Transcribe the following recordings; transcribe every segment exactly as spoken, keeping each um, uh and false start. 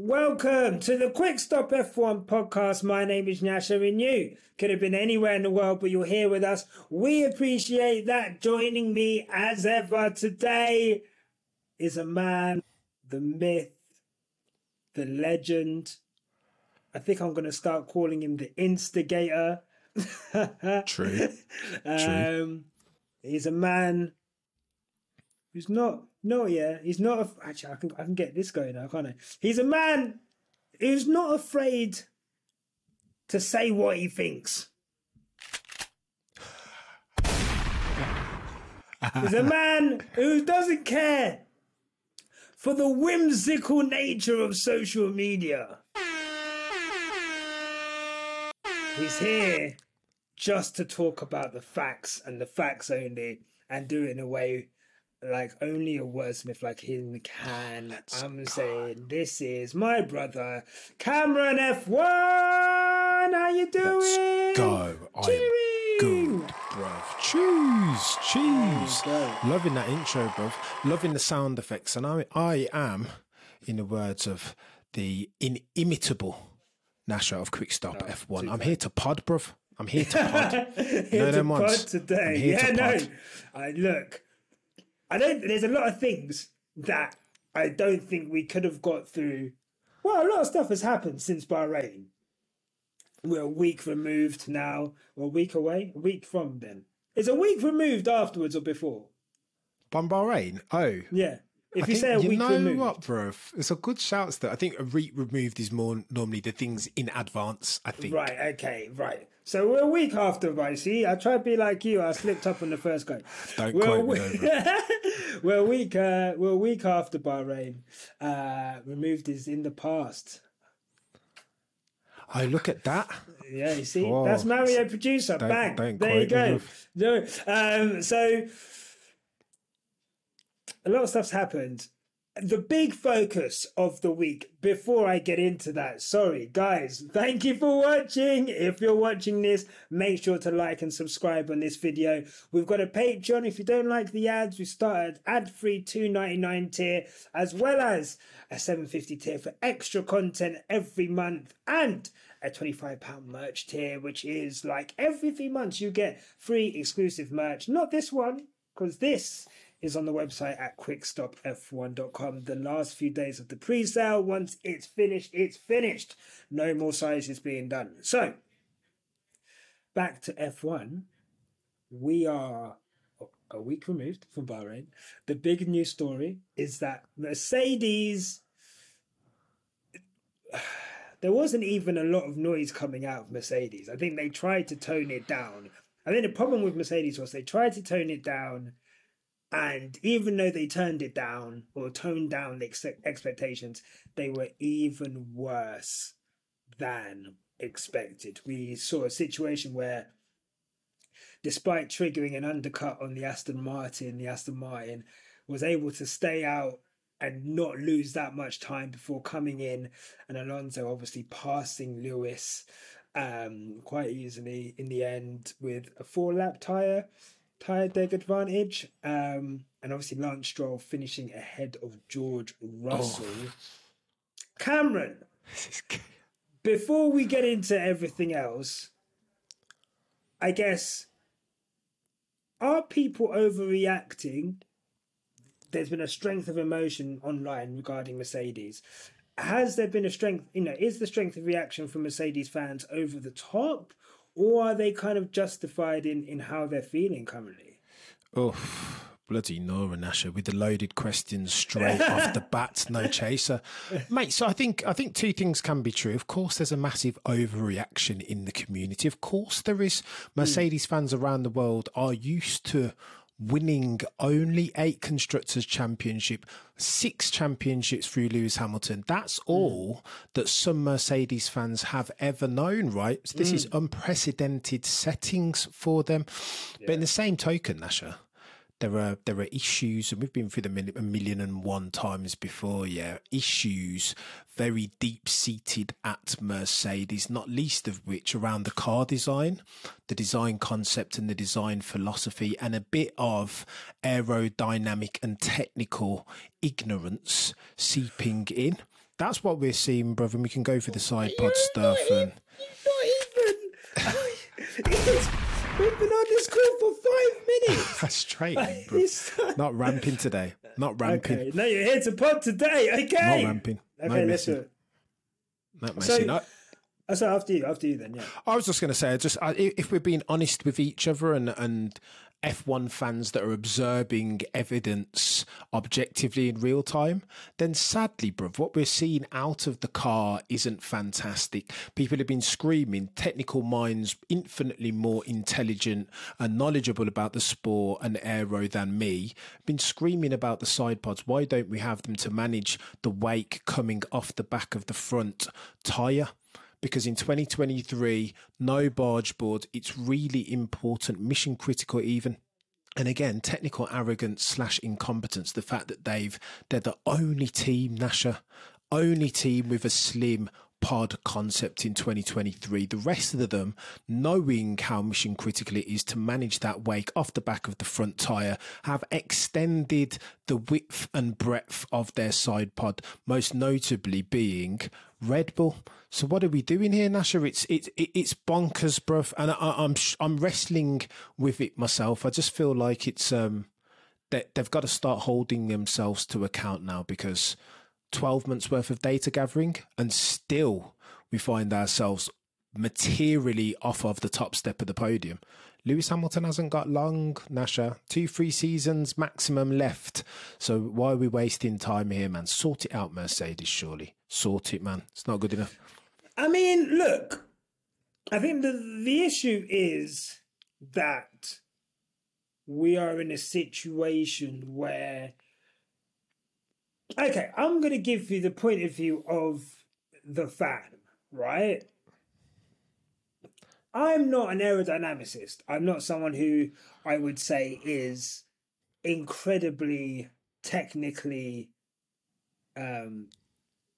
Welcome to the Quick Stop F one podcast. My name is Nyasha, and you could have been anywhere in the world, but you're here with us. We appreciate that. Joining me as ever today is a man, the myth, the legend. I think I'm going to start calling him the instigator. True. um, True. He's a man who's not... No, yeah, he's not... Af- Actually, I can I can get this going now, can't I? He's a man who's not afraid to say what he thinks. He's a man who doesn't care for the whimsical nature of social media. He's here just to talk about the facts and the facts only, and do it in a way... like only a wordsmith like him can. Let's I'm God. saying this is my brother Cameron F one. How you doing? Let's go. Cheering. I'm good, bruv. Cheese, cheese. Loving that intro, bruv. Loving the sound effects. And I, I am, in the words of the inimitable Nasha of Quick Stop no, F one. I'm here to pod, bruv. I'm here to pod. here no, to no pod months. today. I'm here yeah, to pod. no. I look. I don't. There's a lot of things that I don't think we could have got through. Well, a lot of stuff has happened since Bahrain. We're a week removed now. We're a week away. A week from then. Is a week removed afterwards or before? From Bahrain? Oh. Yeah. If I you say a you week know removed. What, bro? It's a good shout. That I think a week removed is more normally the things in advance, I think. Right, okay, right. So we're a week after, right? See, I tried to be like you. I slipped up on the first go. Don't we're quote we- me over. we're, a week, uh, we're a week after Bahrain. Uh, removed is in the past. I look at that. Yeah, you see? Whoa. That's Mario producer. Don't, Bang. Don't there you go. No. Um, so a lot of stuff's happened. The big focus of the week, before I get into that, sorry, guys, thank you for watching. If you're watching this, make sure to like and subscribe on this video. We've got a Patreon. If you don't like the ads, we started ad-free two ninety-nine tier, as well as a seven fifty tier for extra content every month, and a twenty-five pounds merch tier, which is like every three months you get free exclusive merch. Not this one, because this is on the website at quick stop f one dot com. The last few days of the pre-sale, once it's finished, it's finished. No more sizes being done. So, back to F one. We are a week removed from Bahrain. The big news story is that Mercedes... There wasn't even a lot of noise coming out of Mercedes. I think they tried to tone it down. I think the problem with Mercedes was they tried to tone it down, and even though they turned it down or toned down the ex- expectations, they were even worse than expected. We saw a situation where, despite triggering an undercut on the Aston Martin, the Aston Martin was able to stay out and not lose that much time before coming in, and Alonso obviously passing Lewis um, quite easily in the end with a four-lap tyre. Tire deg advantage, um, and obviously Lance Stroll finishing ahead of George Russell. Oh. Cameron, before we get into everything else, I guess, are people overreacting? There's been a strength of emotion online regarding Mercedes. Has there been a strength, you know, is the strength of reaction from Mercedes fans over the top? Or are they kind of justified in, in how they're feeling currently? Oh, bloody Nora Nasha with the loaded questions straight off the bat, no chaser. Mate, so I think I think two things can be true. Of course, there's a massive overreaction in the community. Of course, there is. Mercedes mm. fans around the world are used to winning only eight Constructors' Championship, six championships through Lewis Hamilton. That's all mm. that some Mercedes fans have ever known, right? So this mm. is unprecedented settings for them. Yeah. But in the same token, Nasha, there are there are issues, and we've been through them a million and one times before, yeah, issues very deep-seated at Mercedes, not least of which around the car design, the design concept and the design philosophy, and a bit of aerodynamic and technical ignorance seeping in. That's what we're seeing, brother. And we can go for the side pod stuff. Not and... even, not even. It's, we've been on this call for five minutes. That's straight, bro. Not ramping today. Not ramping. Okay. No, you're here to pod today. Okay. Not ramping. Okay, no let's do it. Not messing up. So after you, after you then, yeah. I was just going to say, just I, if we're being honest with each other and, and F one fans that are observing evidence objectively in real time, then sadly, bruv, what we're seeing out of the car isn't fantastic. People have been screaming, technical minds infinitely more intelligent and knowledgeable about the sport and aero than me, been screaming about the side pods. Why don't we have them to manage the wake coming off the back of the front tyre? Because in twenty twenty-three, no barge board, it's really important, mission critical even. And again, technical arrogance slash incompetence, the fact that they've, they're the only team, Nyasha, only team with a slim pod concept in twenty twenty-three. The rest of them, knowing how mission critical it is to manage that wake off the back of the front tyre, have extended the width and breadth of their side pod, most notably being Red Bull. So what are we doing here, Nyasha? It's it's it's bonkers, bruv, and I, I'm I'm wrestling with it myself. I just feel like it's um they, they've got to start holding themselves to account now, because twelve months worth of data gathering and still we find ourselves materially off of the top step of the podium. Lewis Hamilton hasn't got long, Nyasha. Two, three seasons maximum left. So why are we wasting time here, man? Sort it out, Mercedes, surely. Sort it, man. It's not good enough. I mean, look, I think the, the issue is that we are in a situation where... Okay, I'm going to give you the point of view of the fan, right? I'm not an aerodynamicist. I'm not someone who I would say is incredibly technically um,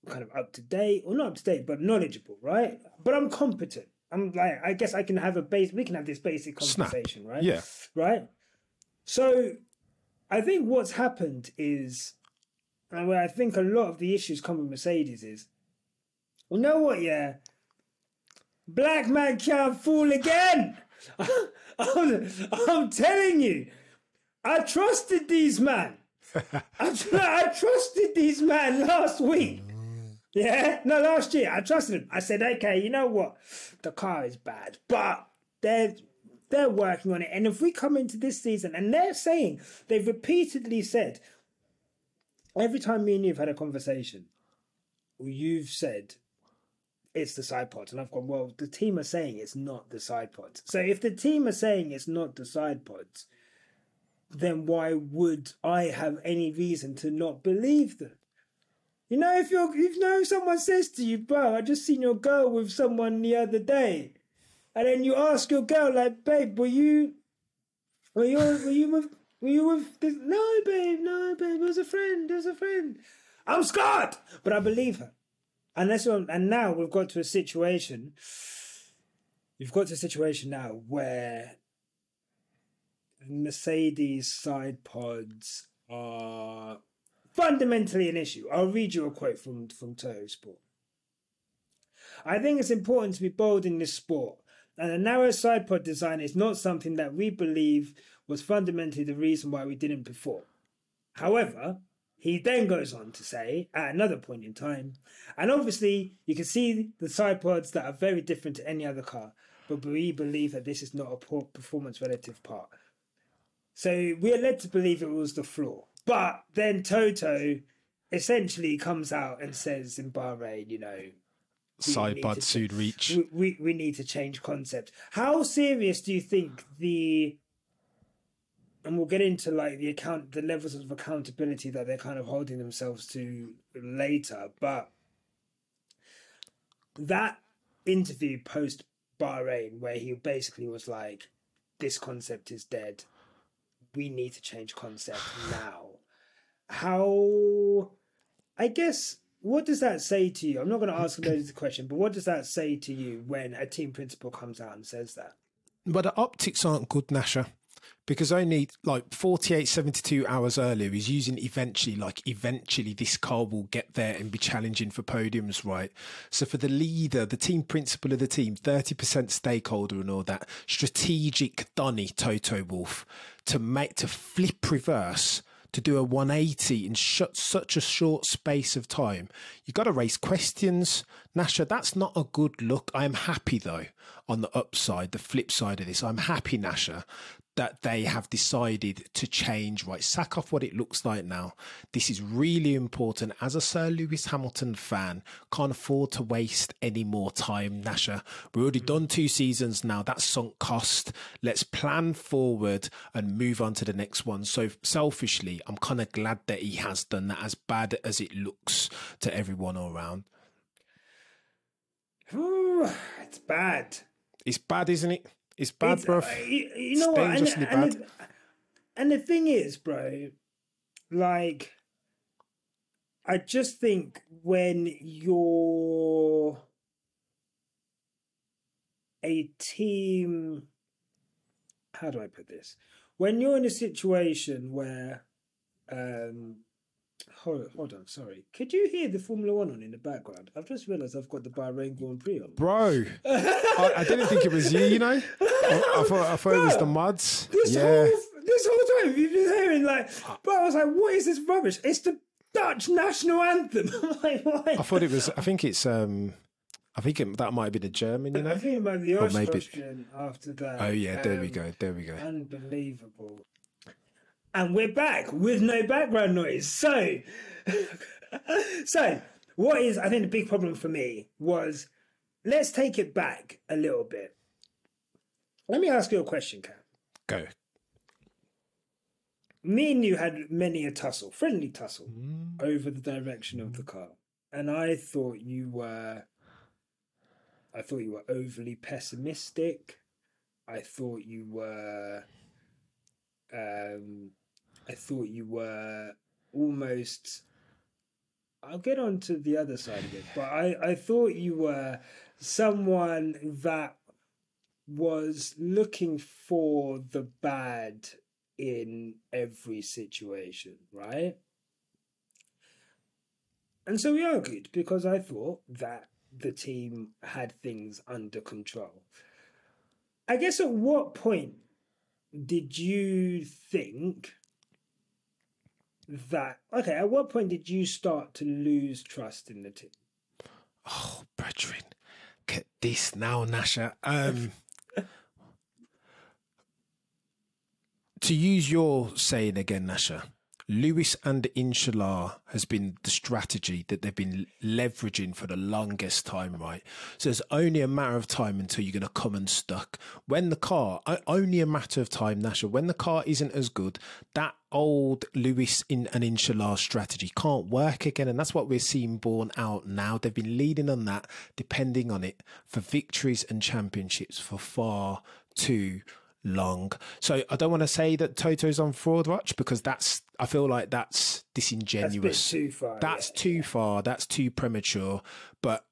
kind of up to date, or not up to date, but knowledgeable, right? But I'm competent. I'm like, I guess I can have a base. We can have this basic conversation, Snap. Right? Yeah. Right. So I think what's happened is, and where I think a lot of the issues come with Mercedes is, well, you know what? Yeah. Black man can't fool again. I'm, I'm telling you, I trusted these man. I, tr- I trusted these man last week. Yeah, no, last year I trusted them. I said, okay, you know what? The car is bad, but they're they're working on it. And if we come into this season, and they're saying, they've repeatedly said, every time me and you've had a conversation, you've said, it's the side pods. And I've gone, well, the team are saying it's not the side pods. So if the team are saying it's not the side pods, then why would I have any reason to not believe them? You know, if you're, if you know, someone says to you, bro, I just seen your girl with someone the other day. And then you ask your girl, like, babe, were you, were you, were you with, were you with this? No, babe, no, babe, it was a friend, it was a friend. I'm scarred, but I believe her. And that's what, and now we've got to a situation. You've got to a situation now where Mercedes side pods are fundamentally an issue. I'll read you a quote from, from Toto Sport. I think it's important to be bold in this sport, and a narrow side pod design is not something that we believe was fundamentally the reason why we didn't perform. However, he then goes on to say, at another point in time, and obviously you can see the side pods that are very different to any other car, but we believe that this is not a poor performance relative part. So we are led to believe it was the flaw. But then Toto essentially comes out and says in Bahrain, you know, side pod soon reach. We, we, we need to change concept. How serious do you think the... And we'll get into like the account, the levels of accountability that they're kind of holding themselves to later. But that interview post Bahrain, where he basically was like, "This concept is dead. We need to change concept now." How? I guess what does that say to you? I'm not going to ask a loaded question, but what does that say to you when a team principal comes out and says that? But the optics aren't good, Nyasha. because only like forty-eight, seventy-two hours earlier, he's using eventually, like eventually this car will get there and be challenging for podiums, right? So for the leader, the team principal of the team, thirty percent stakeholder and all that, strategic dunny Toto Wolff to make, to flip reverse, to do a one eighty in sh- such a short space of time. You got to raise questions. Nyasha, that's not a good look. I am happy though, on the upside, the flip side of this, I'm happy, Nyasha, that they have decided to change, right? Sack off what it looks like now. This is really important. As a Sir Lewis Hamilton fan, can't afford to waste any more time, Nyasha. We've already done two seasons now. That's sunk cost. Let's plan forward and move on to the next one. So selfishly, I'm kind of glad that he has done that, as bad as it looks to everyone all around. Ooh, it's bad. It's bad, isn't it? It's bad, it's, bro. You, you know what? And, bad. And, the, and the thing is, bro, like, I just think when you're a team, how do I put this? When you're in a situation where, um, hold, hold on, sorry. Could you hear the Formula One on in the background? I've just realised I've got the Bahrain Grand Prix on. Bro, I, I didn't think it was you, you know? I, I thought, I thought bro, it was the Muds. This, yeah. whole, this whole time you've been hearing like, bro, I was like, what is this rubbish? It's the Dutch national anthem. I'm like, what? I thought it was, I think it's, um, I think it, that might have been a German, you know? I think it might be the Austrian after that. Oh yeah, there um, we go, there we go. Unbelievable. And we're back with no background noise. So, so what is, I think the big problem for me was, let's take it back a little bit. Let me ask you a question, Cam. Go. Me and you had many a tussle, friendly tussle, mm. over the direction of the car. And I thought you were, I thought you were overly pessimistic. I thought you were, um, I thought you were almost, I'll get on to the other side of it, but I, I thought you were someone that was looking for the bad in every situation, right? And so we argued because I thought that the team had things under control. I guess at what point did you think that, okay, at what point did you start to lose trust in the team? Oh, brethren, get this now, Nyasha. Um, to use your saying again, Nyasha, Lewis and Inshallah has been the strategy that they've been leveraging for the longest time, right? So it's only a matter of time until you're going to come unstuck. When the car, only a matter of time, Nyasha, when the car isn't as good, that old Lewis in an Inshallah strategy can't work again. And that's what we're seeing borne out now. They've been leading on that, depending on it for victories and championships for far too long. So I don't want to say that Toto's on fraud watch, because that's, I feel like that's disingenuous. That's too far. That's yeah, too yeah. far. That's too premature. But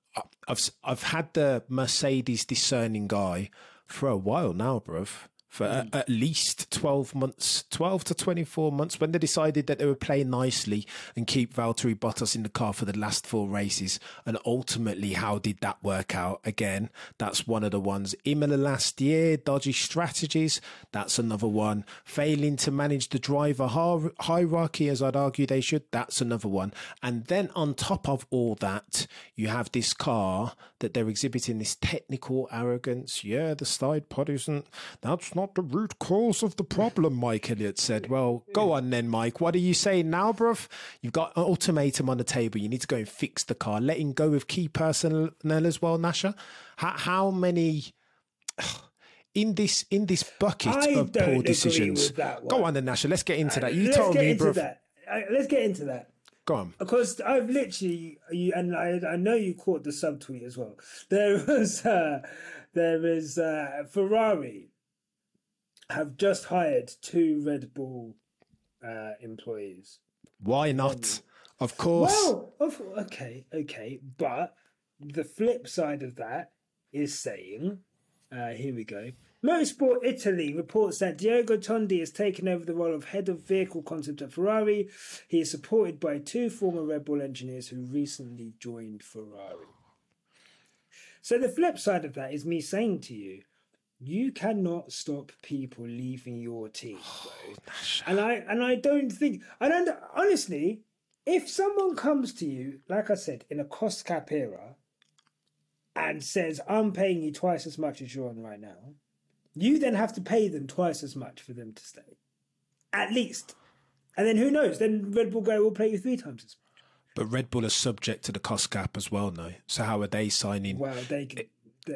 I've, I've had the Mercedes discerning guy for a while now, bruv. For mm. a, at least twelve months, twelve to twenty-four months, when they decided that they were playing nicely and keep Valtteri Bottas in the car for the last four races. And ultimately, how did that work out? Again, that's one of the ones. Imola last year, dodgy strategies. That's another one. Failing to manage the driver hi- hierarchy, as I'd argue they should. That's another one. And then on top of all that, you have this car that they're exhibiting this technical arrogance. Yeah, the side pod isn't. That's not the root cause of the problem, Mike Elliott said. Well, go on then, Mike. What are you saying now, bruv? You've got an ultimatum on the table. You need to go and fix the car. Letting go of key personnel as well, Nyasha. How, how many in this in this bucket I of poor decisions? Go on then, Nyasha. Let's get into that. You let's told me, bruv. That. Let's get into that. Go on. Because I've literally, and I, I know you caught the subtweet as well. There was uh, there is uh, Ferrari have just hired two Red Bull uh, employees. Why not? Of course. Well, of, okay, okay. But the flip side of that is saying, uh, here we go, Motorsport Italy reports that Diego Tondi has taken over the role of head of vehicle concept at Ferrari. He is supported by two former Red Bull engineers who recently joined Ferrari. So the flip side of that is me saying to you, you cannot stop people leaving your team, bro. And I and I don't think I don't honestly. If someone comes to you, like I said, in a cost cap era, and says, "I'm paying you twice as much as you're on right now," you then have to pay them twice as much for them to stay, at least. And then who knows? Then Red Bull go, "We'll pay you three times as much." But Red Bull are subject to the cost cap as well, no? So how are they signing? Well, they. Can- it-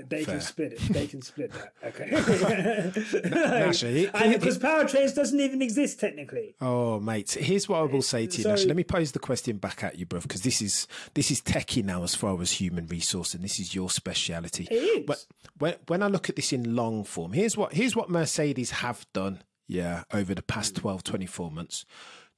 They Fair. Can split it. They can split that. Okay. Nasha, because powertrains doesn't even exist technically. Oh, mate. Here's what I will say to you, so, Nasha. Let me pose the question back at you, bruv, because this is this is techie now as far as human resource, and this is your speciality. It is. But when when I look at this in long form, here's what here's what Mercedes have done. Yeah, over the past twelve, twenty-four months.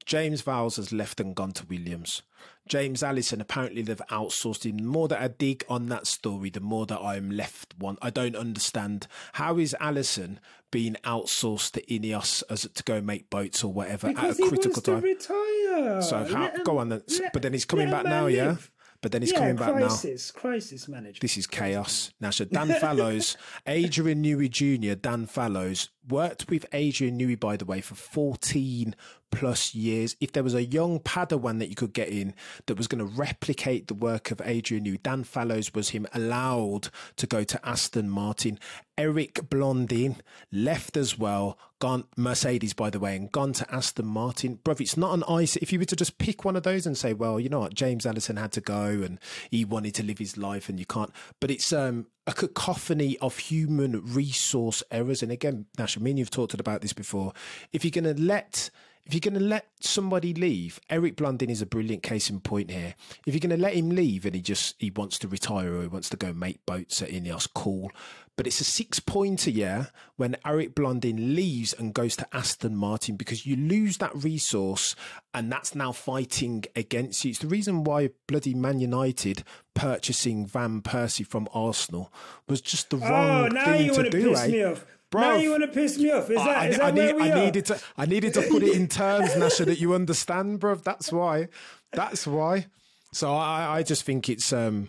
James Fallows has left and gone to Williams. James Allison, apparently they've outsourced him. The more that I dig on that story, the more that I'm left one. I don't understand. How is Allison being outsourced to Ineos as to go make boats or whatever because at a critical time? Because he wants to retire. So how, him, go on then. Let, but then he's coming back now, live. yeah? But then he's yeah, coming back crisis, now. Crisis management. This is chaos. Now, so Dan Fallows, Adrian Newey Junior, Dan Fallows, worked with Adrian Newey, by the way, for fourteen plus years. If there was a young Padawan that you could get in that was going to replicate the work of Adrian Newey, Dan Fallows was him allowed to go to Aston Martin. Eric Blondin left as well, gone Mercedes, by the way, and gone to Aston Martin. Bruv, it's not an ice. If you were to just pick one of those and say, well, you know what, James Allison had to go and he wanted to live his life and you can't. But it's um, a cacophony of human resource errors. And again, Nasha, me and you've talked about this before. If you're going to let... If you're going to let somebody leave, Eric Blondin is a brilliant case in point here. If you're going to let him leave and he just, he wants to retire or he wants to go make boats at Ineos, cool. But it's a six pointer, yeah, when Eric Blondin leaves and goes to Aston Martin, because you lose that resource and that's now fighting against you. It's the reason why bloody Man United purchasing Van Persie from Arsenal was just the wrong oh, thing to do, eh? Oh, now you want to piss me off. Bro, now you want to piss me off. Is that, I, is that I, where need, we I are? Needed to, I needed to put it in terms, Nasha, that you understand, bruv. That's why. That's why. So I, I just think it's um,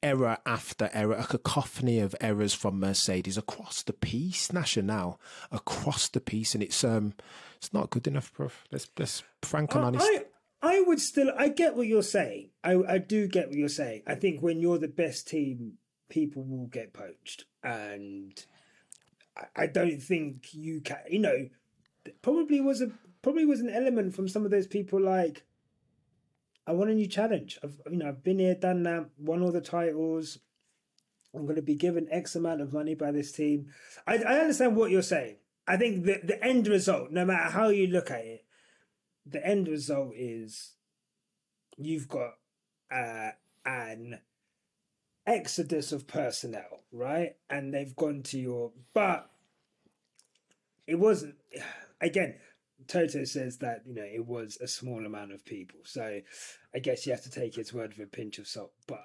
error after error, a cacophony of errors from Mercedes across the piece, Nasha, now. Across the piece. And it's um, it's not good enough, bruv. Let's, let's frank and honest. I, I would still... I get what you're saying. I, I do get what you're saying. I think when you're the best team, people will get poached. And... I don't think you can, you know, probably was a probably was an element from some of those people like, I want a new challenge. I've, you know, I've been here, done that, won all the titles. I'm going to be given X amount of money by this team. I, I understand what you're saying. I think the, the end result, no matter how you look at it, the end result is you've got uh, an... exodus of personnel, right? And they've gone to your... But it wasn't... Again, Toto says that, you know, it was a small amount of people. So I guess you have to take his word with a pinch of salt. But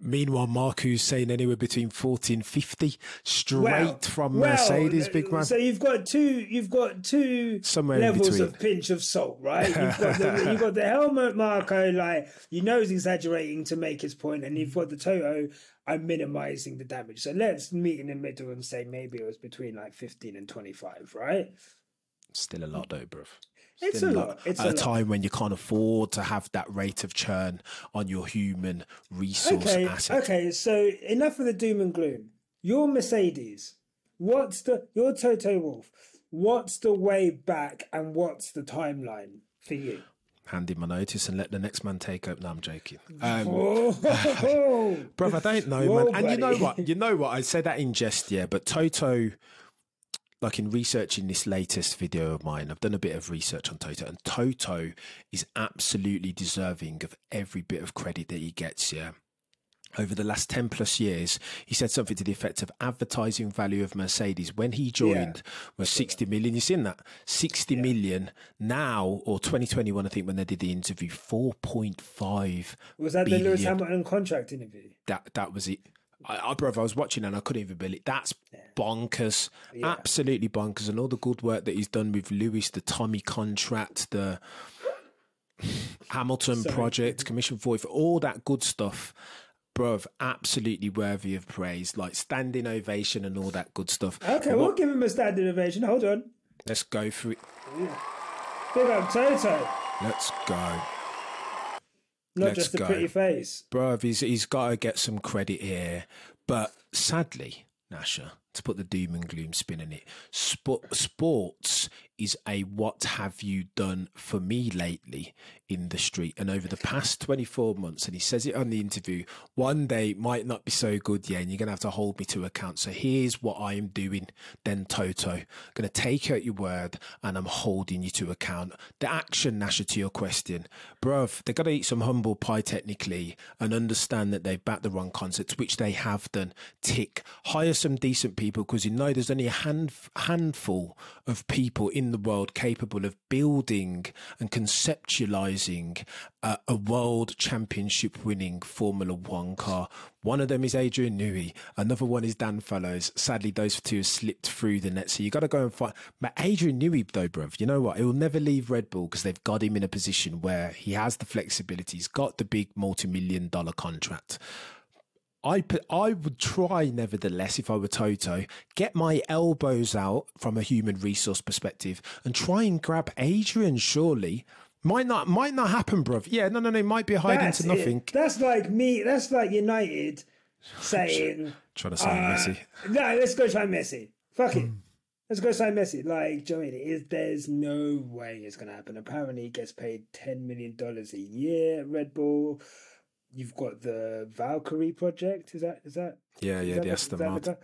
meanwhile, Marco's saying anywhere between forty and fifty, straight well, from well, Mercedes, big man. So you've got two You've got two Somewhere levels of pinch of salt, right? You've got, the, you've got the helmet Marco, like, you know he's exaggerating to make his point, and you've got the Toto, I'm minimising the damage. So let's meet in the middle and say maybe it was between like fifteen and twenty-five, right? Still a lot though, bruv. Still it's a lot. lot. It's At a, a lot. time when you can't afford to have that rate of churn on your human resource okay, asset. Okay, so enough of the doom and gloom. Your Mercedes, what's the, your Toto Wolff, what's the way back and what's the timeline for you? Hand in my notice and let the next man take up. No, I'm joking. Um, bruv, I don't know, Whoa, man. And buddy. you know what? You know what? I say that in jest, yeah, but Toto... Like in researching this latest video of mine, I've done a bit of research on Toto, and Toto is absolutely deserving of every bit of credit that he gets, yeah. Over the last ten plus years, he said something to the effect of advertising value of Mercedes when he joined yeah. was sixty million. You seen that? sixty yeah. million now, or twenty twenty-one, I think, when they did the interview, four point five Was that billion. The Lewis Hamilton contract interview? That, that was it. I, I, bro, I was watching and I couldn't even believe that's yeah. bonkers, yeah. absolutely bonkers. And all the good work that he's done with Lewis, the Tommy contract, the Hamilton Sorry. project, Commission Void, all that good stuff, bro, absolutely worthy of praise, like standing ovation and all that good stuff. Okay, but we'll what, give him a standing ovation. Hold on. Let's go for it. Yeah. Big up Toto. Let's go. Not Let's just a go. pretty face. Bro, he's, he's got to get some credit here. But sadly, Nyasha, to put the doom and gloom spin in it, sp- sports is a what have you done for me lately industry. And over the past twenty-four months, and he says it on the interview, one day might not be so good, yeah, and you're going to have to hold me to account. So here's what I am doing then, Toto. I'm going to take out your word and I'm holding you to account. The action, Nyasha, to your question, bruv, they've got to eat some humble pie technically and understand that they've backed the wrong concepts, which they have done. Tick. Hire some decent people, because you know there's only a hand, handful of people in the world capable of building and conceptualizing uh, a world championship winning Formula One car. One of them is Adrian Newey. Another one is Dan Fallows. Sadly, those two have slipped through the net. So you got to go and find. But Adrian Newey, though, bruv, you know what? He will never leave Red Bull because they've got him in a position where he has the flexibility. He's got the big multi-million dollar contract. I, I would try, nevertheless, if I were Toto, get my elbows out from a human resource perspective and try and grab Adrian, surely. Might not might not happen, bruv. Yeah, no, no, no, it might be hiding to nothing. It. That's like me, that's like United saying... trying to sign uh, Messi. No, let's go sign Messi. Fuck it. Let's go sign Messi. Like, do you know what I mean? It is, there's no way it's going to happen. Apparently, he gets paid ten million dollars a year at Red Bull. You've got the Valkyrie project. Is that, is that? Yeah, yeah, that, the Aston Martin.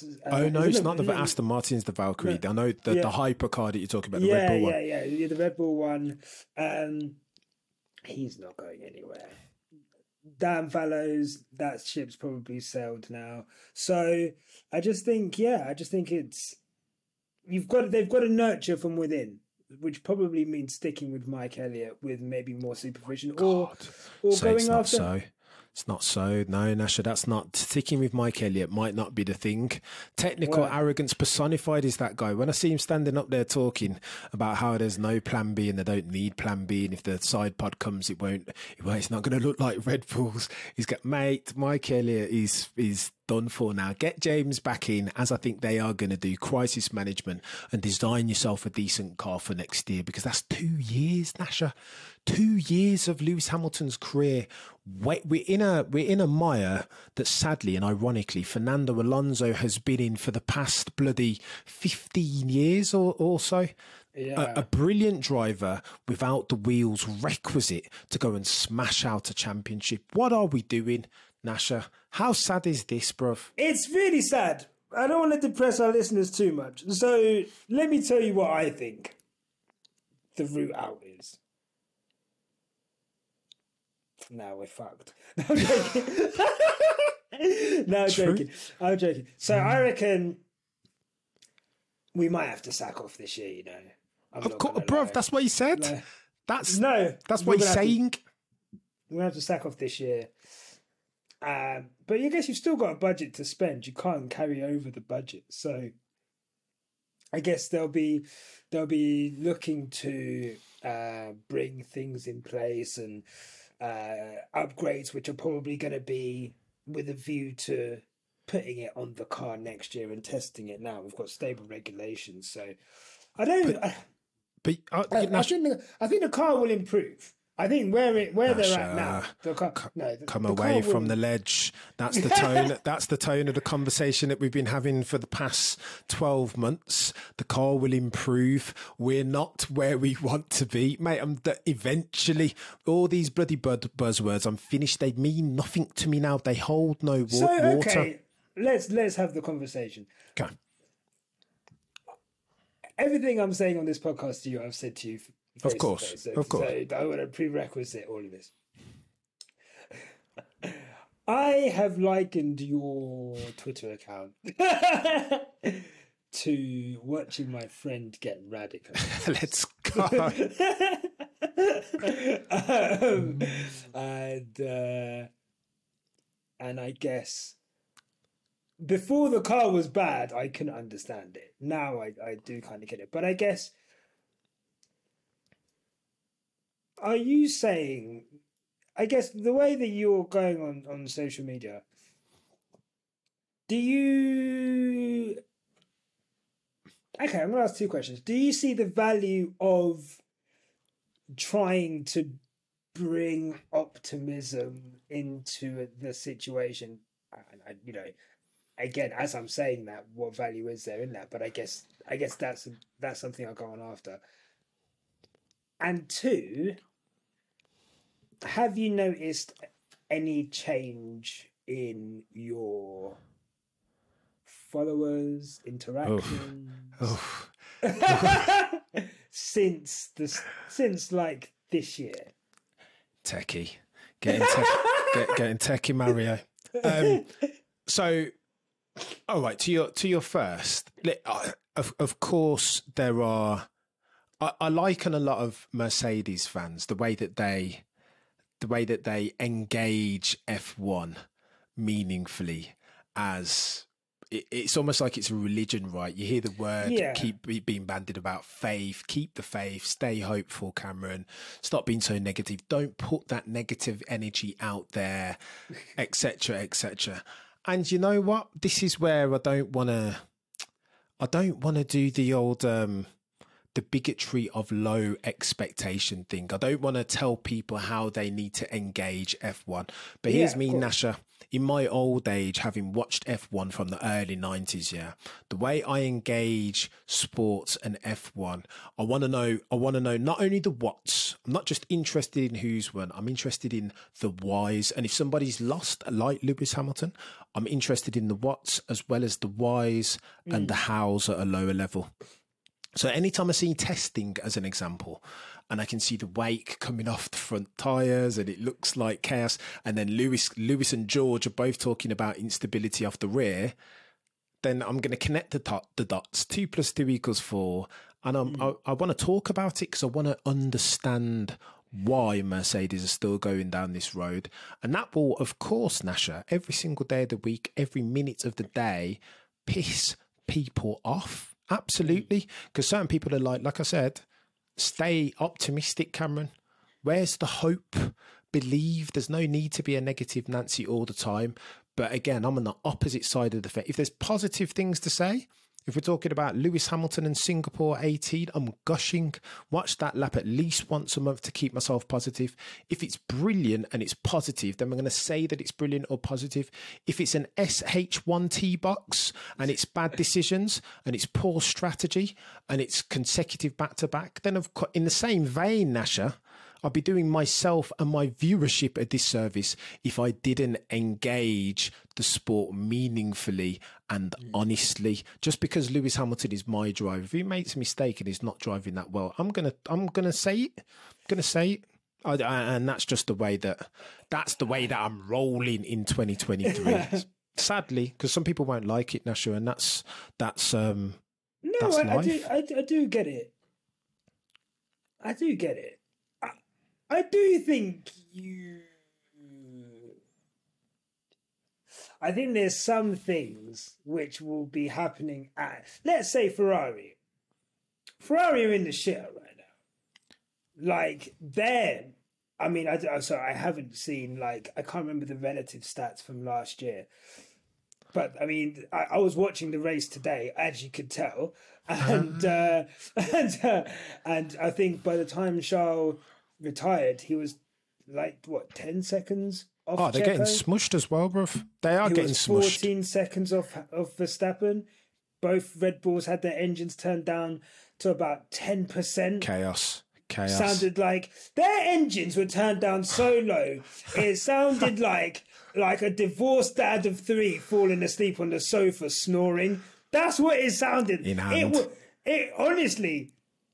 The, uh, oh, no, it's it, not the Aston Martin's the Valkyrie. No, I know the, yeah. the hypercar that you're talking about, the yeah, Red Bull yeah, one. Yeah, yeah, yeah, the Red Bull one. Um, he's not going anywhere. Dan Fallows, that ship's probably sailed now. So I just think, yeah, I just think it's, you've got, they've got to nurture from within, which probably means sticking with Mike Elliott with maybe more supervision oh or, or so going it's not after. So. It's not so. No, Nyasha, that's not. Sticking with Mike Elliott might not be the thing. Technical well, arrogance personified is that guy. When I see him standing up there talking about how there's no plan B and they don't need plan B, and if the side pod comes, it won't, it's not going to look like Red Bull's. He's got, mate, Mike Elliott is, is, done for now. Get James back in, as I think they are going to do, crisis management, and design yourself a decent car for next year, because that's two years, Nyasha, two years of Lewis Hamilton's career. Wait, we're in a we're in a mire that sadly and ironically Fernando Alonso has been in for the past bloody fifteen years or, or so. Yeah. A, a brilliant driver without the wheels requisite to go and smash out a championship. What are we doing, Nyasha? How sad is this, bruv? It's really sad. I don't want to depress our listeners too much. So let me tell you what I think the route out is. Now we're fucked. No, I'm joking. no, I'm True. joking. I'm joking. So mm. I reckon we might have to sack off this year, you know. I'm of course, bruv, that's what he said. No. That's no, that's what he's saying. We're going to have to sack off this year. Um, but I guess you've still got a budget to spend. You can't carry over the budget. So I guess they'll be they'll be looking to uh, bring things in place and uh, upgrades, which are probably going to be with a view to putting it on the car next year and testing it now. We've got stable regulations. So I don't... But, I, but, uh, I, I, think, I think the car will improve. I think where it where Nyasha, they're at now. The car, c- no, the, come the away from will... the ledge. That's the tone. That's the tone of the conversation that we've been having for the past twelve months. The car will improve. We're not where we want to be, mate. I'm the, eventually all these bloody bud, buzzwords. I'm finished. They mean nothing to me now. They hold no wa- so, okay, water. Okay, let's let's have the conversation. Okay. Everything I'm saying on this podcast to you, I've said to you. Of course, so, of course. So I want to prerequisite all of this. I have likened your Twitter account to watching my friend get radical. Let's go. um, and, uh, and I guess before the car was bad, I couldn't understand it. Now I, I do kind of get it. But I guess, are you saying, I guess the way that you're going on, on social media, do you... Okay, I'm going to ask two questions. Do you see the value of trying to bring optimism into the situation? And I, you know, again, as I'm saying that, what value is there in that? But I guess, I guess that's that's something I'll go on after. And two, have you noticed any change in your followers, interactions, oh. Oh. since the since like this year? Techie, getting te- get, getting techie, Mario. Um, so, all right, to your to your first, of of course there are. I, I liken a lot of Mercedes fans the way that they, the way that they engage F one meaningfully as. It's almost like it's a religion, right? You hear the word, yeah. keep being bandied about, faith, keep the faith, stay hopeful, Cameron, stop being so negative, don't put that negative energy out there, et cetera, et cetera. And you know what? This is where I don't want to, I don't want to do the old, um, the bigotry of low expectation thing. I don't want to tell people how they need to engage F one. But here's yeah, me, Nyasha. In my old age, having watched F one from the early nineties, yeah, the way I engage sports and F one, I want to know, I want to know not only the what's, I'm not just interested in who's won, I'm interested in the whys. And if somebody's lost, like Lewis Hamilton, I'm interested in the what's as well as the whys mm. and the hows at a lower level. So anytime I see testing as an example, and I can see the wake coming off the front tires and it looks like chaos, and then Lewis, Lewis and George are both talking about instability off the rear, then I'm going to connect the, dot, the dots. Two plus two equals four. And I'm, mm. I, I want to talk about it because I want to understand why Mercedes are still going down this road. And that will, of course, Nyasha, every single day of the week, every minute of the day, piss people off. Absolutely, because certain people are like, like I said, stay optimistic, Cameron. Where's the hope? Believe. There's no need to be a negative Nancy all the time. But again, I'm on the opposite side of the fence. If there's positive things to say, if we're talking about Lewis Hamilton and Singapore eighteen, I'm gushing. Watch that lap at least once a month to keep myself positive. If it's brilliant and it's positive, then we're going to say that it's brilliant or positive. If it's an S H one tee box and it's bad decisions and it's poor strategy and it's consecutive back-to-back, then of co- in the same vein, Nyasha, I'd be doing myself and my viewership a disservice if I didn't engage the sport meaningfully and mm. honestly. Just because Lewis Hamilton is my driver, if he makes a mistake and he's not driving that well, I'm gonna, I'm gonna say it, I'm gonna say it, I, I, and that's just the way that, that's the way that I'm rolling in twenty twenty-three. Sadly, because some people won't like it, Nyasha, and that's that's um. No, that's I, I do, I, I do get it. I do get it. I do think you... I think there's some things which will be happening at... Let's say Ferrari. Ferrari are in the shit right now. Like, them... I mean, I, I'm sorry, I haven't seen, like... I can't remember the relative stats from last year. But, I mean, I, I was watching the race today, as you could tell. And, uh, and, uh, and I think by the time Charles... retired, he was like what ten seconds off. Oh, they're Checo. Getting smushed as well, bruv. They are he getting was smushed. fourteen seconds off of Verstappen. Both Red Bulls had their engines turned down to about ten percent. Chaos, chaos. Sounded like their engines were turned down so low. It sounded like like a divorced dad of three falling asleep on the sofa snoring. That's what it sounded. In hand. It, it honestly.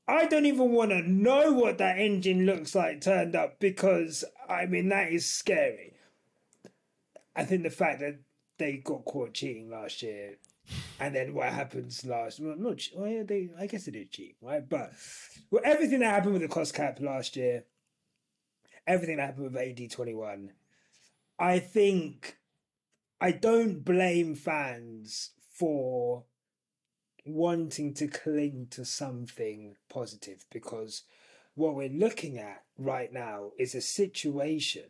I don't even want to know what that engine looks like turned up because, I mean, that is scary. I think the fact that they got caught cheating last year and then what happens last... Well, not, well, they, I guess they did cheat, right? But well, everything that happened with the cost cap last year, everything that happened with A D twenty-one, I think I don't blame fans for wanting to cling to something positive, because what we're looking at right now is a situation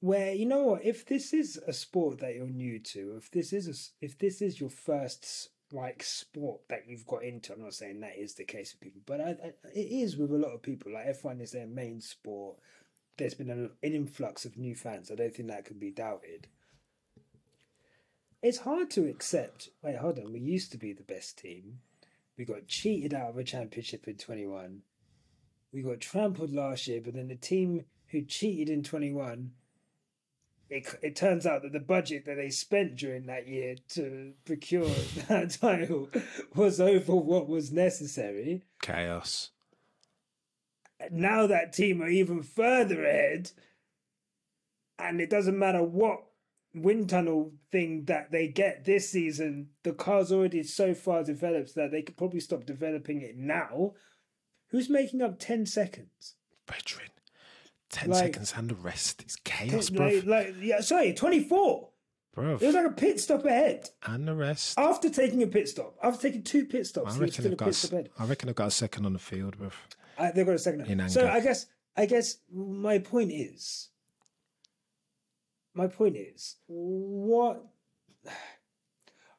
where, you know what, if this is a sport that you're new to, if this is a, if this is your first like sport that you've got into, I'm not saying that is the case with people, but I, I, it is with a lot of people. Like F one is their main sport. There's been an influx of new fans. I don't think that can be doubted. It's hard to accept, wait, hold on, we used to be the best team. We got cheated out of a championship in twenty-one. We got trampled last year, but then the team who cheated in twenty-one, it, it turns out that the budget that they spent during that year to procure that title was over what was necessary. Chaos. Now that team are even further ahead, and it doesn't matter what wind tunnel thing that they get this season, the car's already so far developed that they could probably stop developing it now. Who's making up ten seconds? Brethren, ten like, seconds and a rest is chaos, ten, bro. Like, like, yeah, sorry, twenty-four. Bro, it was like a pit stop ahead. And the rest. After taking a pit stop. After taking two pit stops. I reckon I've got, stop got a second on the field, bro. Uh, they've got a second. So I guess, I guess my point is, my point is, what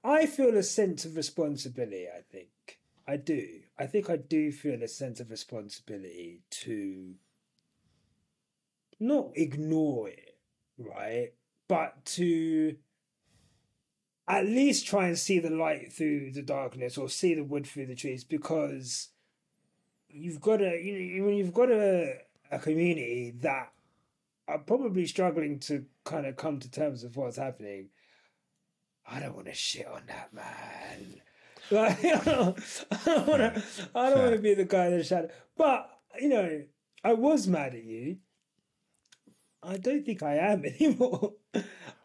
I feel a sense of responsibility. I think I do. I think I do feel a sense of responsibility to not ignore it, right? But to at least try and see the light through the darkness, or see the wood through the trees, because you've got a you know, you've got a a community that are probably struggling to kind of come to terms with what's happening. I don't want to shit on that, man. Like, I don't want to. I don't want to be the guy in the shadow. But you know, I was mad at you. I don't think I am anymore.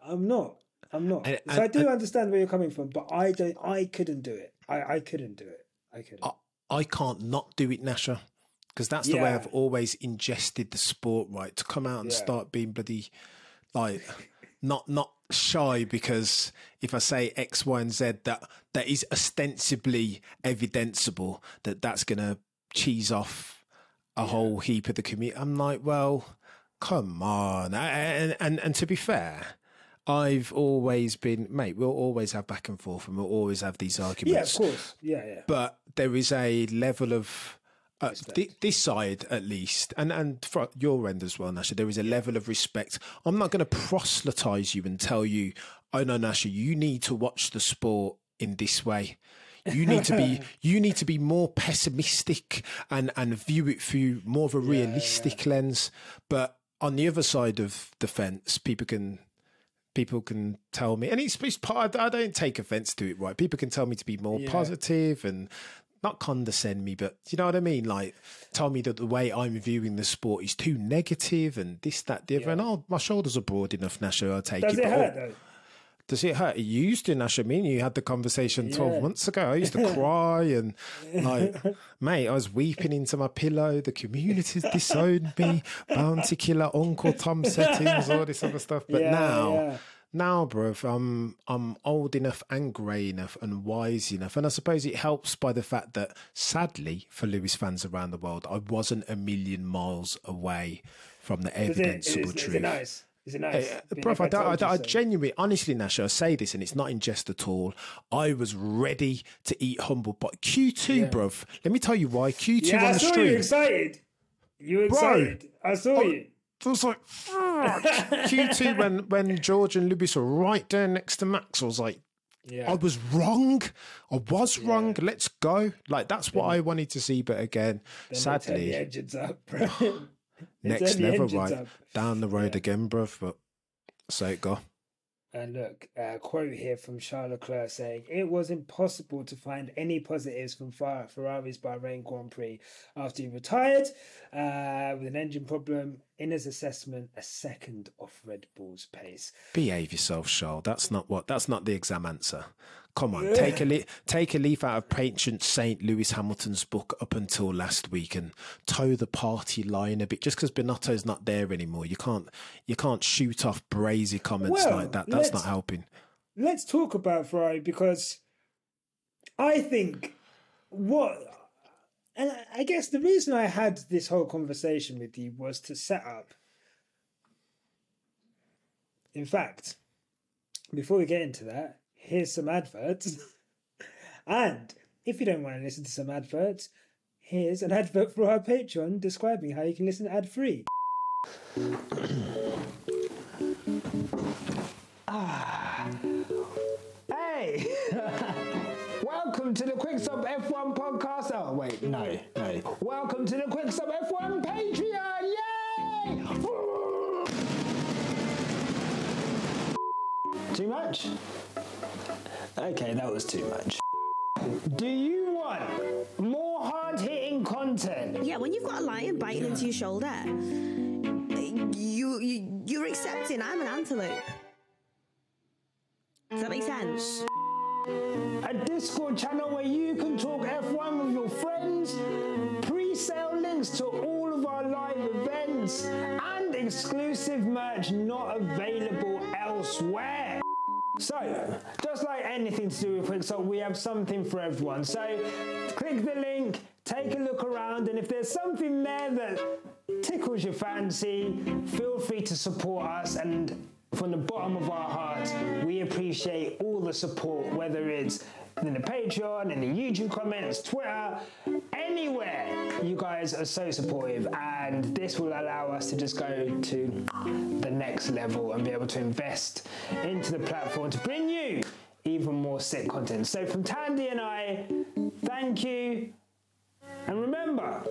I'm not. I'm not. I, I, so I do I, understand where you're coming from, but I don't. I couldn't do it. I, I couldn't do it. I couldn't. I, I can't not do it, Nyasha, because that's the yeah. way I've always ingested the sport, right? To come out and yeah. start being bloody, like, not not shy, because if I say X, Y, and Z, that, that is ostensibly evidenceable, that that's going to cheese off a yeah. whole heap of the community. I'm like, well, come on. And, and, and to be fair, I've always been, mate, we'll always have back and forth, and we'll always have these arguments. Yeah, of course. Yeah, yeah. But there is a level of, uh, th- this side at least, and, and for your end as well, Nyasha, there is a level of respect. I'm not going to proselytise you and tell you, oh no, Nyasha, you need to watch the sport in this way. You need to be you need to be more pessimistic and, and view it through more of a realistic yeah, yeah. lens. But on the other side of the fence, people can... People can tell me, and it's, it's part of, I don't take offense to it, right? People can tell me to be more yeah. positive and not condescend me, but you know what I mean? Like, tell me that the way I'm viewing the sport is too negative and this, that, the other. Yeah. And oh, my shoulders are broad enough, Nyasha, I'll take it. Does it, it hurt, oh, though? Does it hurt? You used to, Nyasha. I mean, you had the conversation twelve yeah. months ago. I used to cry and, like, mate, I was weeping into my pillow. The community's disowned me. Bounty killer, Uncle Tom settings, all this other stuff. But yeah, now, yeah. now, bruv, I'm, I'm old enough and grey enough and wise enough. And I suppose it helps by the fact that, sadly, for Lewis fans around the world, I wasn't a million miles away from the evidenceable truth. Is it nice? Is it nice? Hey, bro, I, I, I, so. I genuinely, honestly, Nyasha, I say this and it's not in jest at all. I was ready to eat humble, but Q two, yeah. bro. Let me tell you why. Q two yeah, on I the stream. I saw you excited. You were excited. Bro, I saw I, you. I was like, fuck. Q two, when, when George and Lewis were right there next to Max, I was like, yeah. I was wrong. I was yeah. wrong. Let's go. Like, that's what yeah. I wanted to see. But again, then sadly. They turn the engines up, bro. Next level, right? Up. Down the road yeah. again, bruv, but so it go. And look, a quote here from Charles Leclerc saying, "It was impossible to find any positives from Ferrari's Bahrain Grand Prix after he retired uh, with an engine problem. in his assessment, a second off Red Bull's pace. Behave yourself, Charles. That's not what. That's not the exam answer. Come on, yeah. take a le- take a leaf out of patient Saint Lewis Hamilton's book up until last week and toe the party line a bit. Just because Binotto's not there anymore, you can't you can't shoot off brazy comments well, like that. That's not helping. Let's talk about Ferrari, because I think what. And I guess the reason I had this whole conversation with you was to set up. In fact, before we get into that, here's some adverts. And if you don't want to listen to some adverts, here's an advert for our Patreon describing how you can listen ad-free. ah. Hey! Welcome to the Quick Stop F one podcast. Oh, wait, no, no. Welcome to the Quick Stop F one Patreon. Yay! Too much? Okay, that was too much. Do you want more hard-hitting content? Yeah, when you've got a lion biting into your shoulder, you, you, you're accepting I'm an antelope. Does that make sense? A Discord channel where you can talk F one with your friends, pre-sale links to all of our live events, and exclusive merch not available elsewhere. So, just like anything to do with Quickstop, we have something for everyone. So, click the link, take a look around, and if there's something there that tickles your fancy, feel free to support us. And from the bottom of our hearts, we appreciate all the support, whether it's in the Patreon, in the YouTube comments, Twitter, anywhere. You guys are so supportive, and this will allow us to just go to the next level and be able to invest into the platform to bring you even more sick content. So from Tandy and I, thank you. And remember,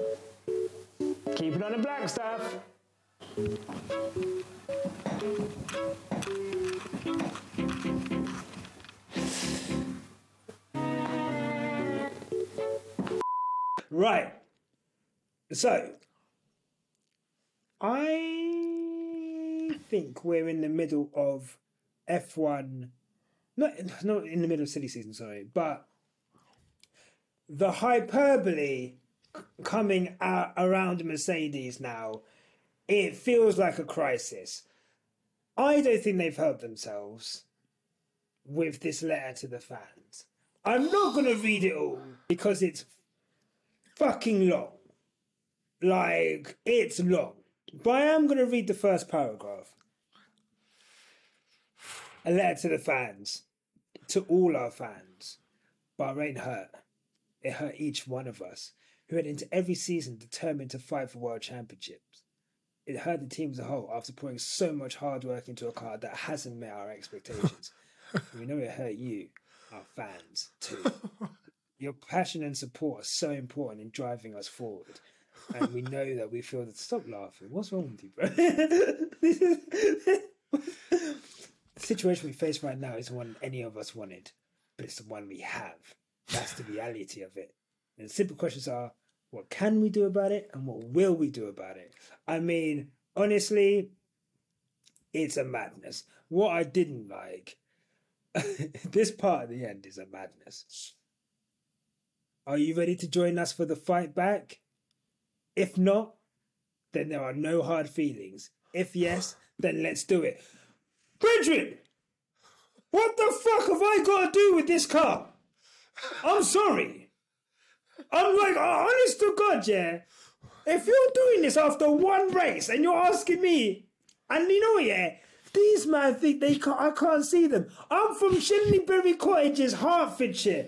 keep it on the black stuff. Right. So, I think we're in the middle of F one. Not, not in the middle of silly season, sorry. But the hyperbole coming out around Mercedes now, it feels like a crisis. I don't think they've helped themselves with this letter to the fans. I'm not going to read it all because it's fucking long. Like, it's long. But I am going to read the first paragraph. A letter to the fans. To all our fans. Bahrain hurt. It hurt each one of us, who went into every season determined to fight for world championships. It hurt the team as a whole after pouring so much hard work into a car that hasn't met our expectations. We know it hurt you, our fans, too. Your passion and support are so important in driving us forward. And we know that we feel that... Stop laughing. What's wrong with you, bro? The situation we face right now isn't one any of us wanted, but it's the one we have. That's the reality of it. And the simple questions are, what can we do about it? And what will we do about it? I mean, honestly, it's a madness. What I didn't like, this part at the end is a madness. Are you ready to join us for the fight back? If not, then there are no hard feelings. If yes, then let's do it. Bridget, what the fuck have I got to do with this car? I'm sorry. I'm like, oh, honest to God, yeah. If you're doing this after one race and you're asking me, and you know, yeah, these man think they can't, I can't see them. I'm from Shillingbury Cottages, Hertfordshire.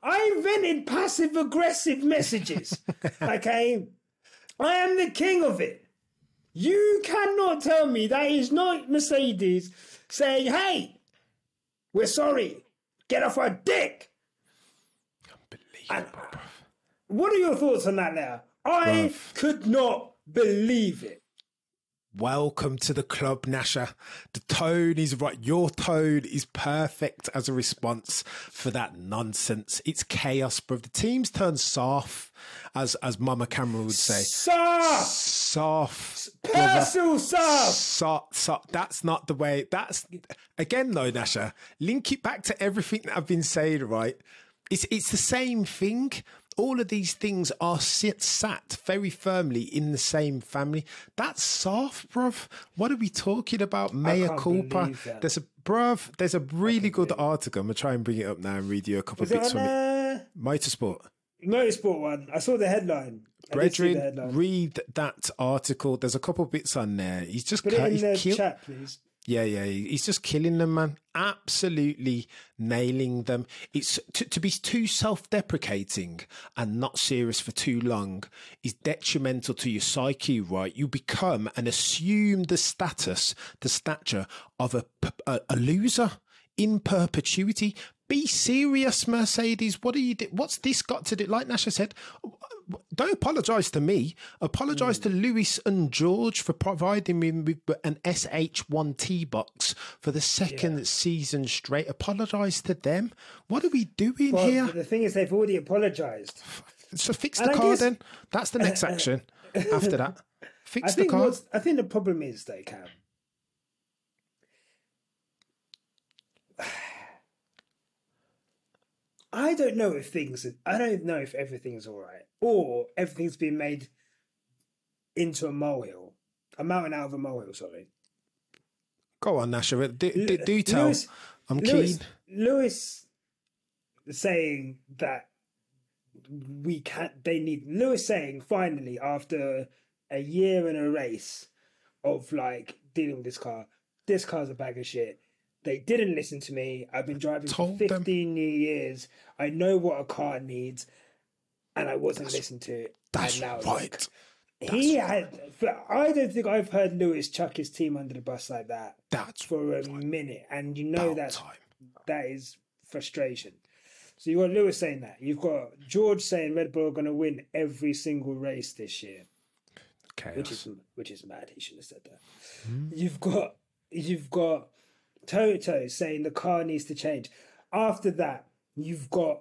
I invented passive aggressive messages. Okay? I am the king of it. You cannot tell me that is not Mercedes saying, hey, we're sorry. Get off our dick. Unbelievable. And, what are your thoughts on that now? I Love. could not believe it. Welcome to the club, Nyasha. The tone is right. Your tone is perfect as a response for that nonsense. It's chaos, bruv. The team's turned soft, as as Mama Cameron would say. Soft! Soft. Personal soft! Soft, soft. That's not the way. That's, again, though, Nyasha, link it back to everything that I've been saying, right? It's, it's the same thing. All of these things are sit, sat very firmly in the same family. That's soft, bruv. What are we talking about? Mea culpa. There's a bruv. There's a really good article. I'm gonna try and bring it up now and read you a couple of bits from it. Motorsport. Motorsport one. I saw the headline. Brethren, read that article. There's a couple of bits on there. He's just put it in the chat, please. Yeah, yeah, he's just killing them, man. Absolutely nailing them. It's to, to be too self-deprecating and not serious for too long is detrimental to your psyche, right? You become and assume the status, the stature of a, a, a loser in perpetuity. Be serious, Mercedes. What are you? Do- What's this got to do? Like Nyasha said, don't apologise to me. Apologise mm. to Lewis and George for providing me with an S H one T box for the second yeah. season straight. Apologise to them. What are we doing well, here? The thing is, they've already apologised. So fix and the I car guess- then. That's the next action. After that, fix I the think car. I think the problem is they can. I don't know if things, I don't know if everything's all right or everything's been made into a molehill, a mountain out of a molehill, sorry. Go on, Nyasha. Do, do, do tell. Lewis, I'm Lewis, keen. Lewis saying that we can't, they need, Lewis saying finally after a year and a race of like dealing with this car, this car's a bag of shit. They didn't listen to me. I've been driving for fifteen years. I know what a car needs, and I wasn't listened to. That's right. He had. I don't think I've heard Lewis chuck his team under the bus like that. That's for a minute, and you know that that is frustration. So you got Lewis saying that. You've got George saying Red Bull are going to win every single race this year. Okay, which is which is mad. He shouldn't have said that. Mm. You've got you've got. Toto saying the car needs to change. After that, you've got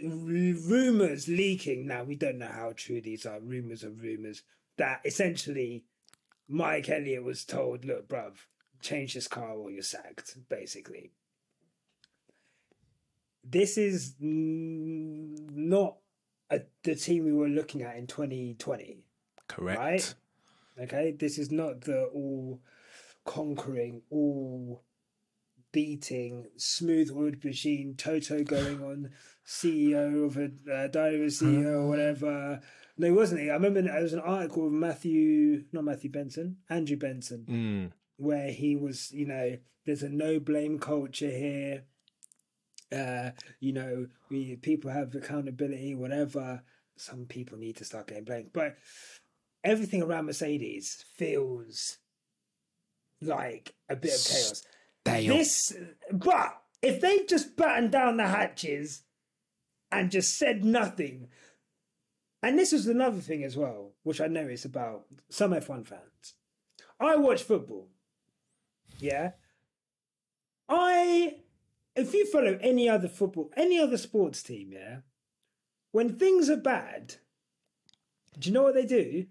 rumours leaking. Now, we don't know how true these are. Rumours are rumours. That essentially Mike Elliott was told, look, bruv, change this car or you're sacked, basically. This is not a, the team we were looking at in twenty twenty. Correct. Right? Okay, this is not the all-conquering, all beating, smooth wood machine, Toto going on C E O of a uh, diary C E O or whatever. No, he wasn't. He? I remember there was an article of Matthew, not Matthew Benson, Andrew Benson, mm. where he was, you know, there's a no blame culture here. Uh, you know, we people have accountability, whatever. Some people need to start getting blamed. But everything around Mercedes feels like a bit of chaos. Damn. This, but if they just battened down the hatches and just said nothing, and this is another thing as well, which I noticed about some F one fans. I watch football, yeah. I, if you follow any other football, any other sports team, yeah, when things are bad, do you know what they do?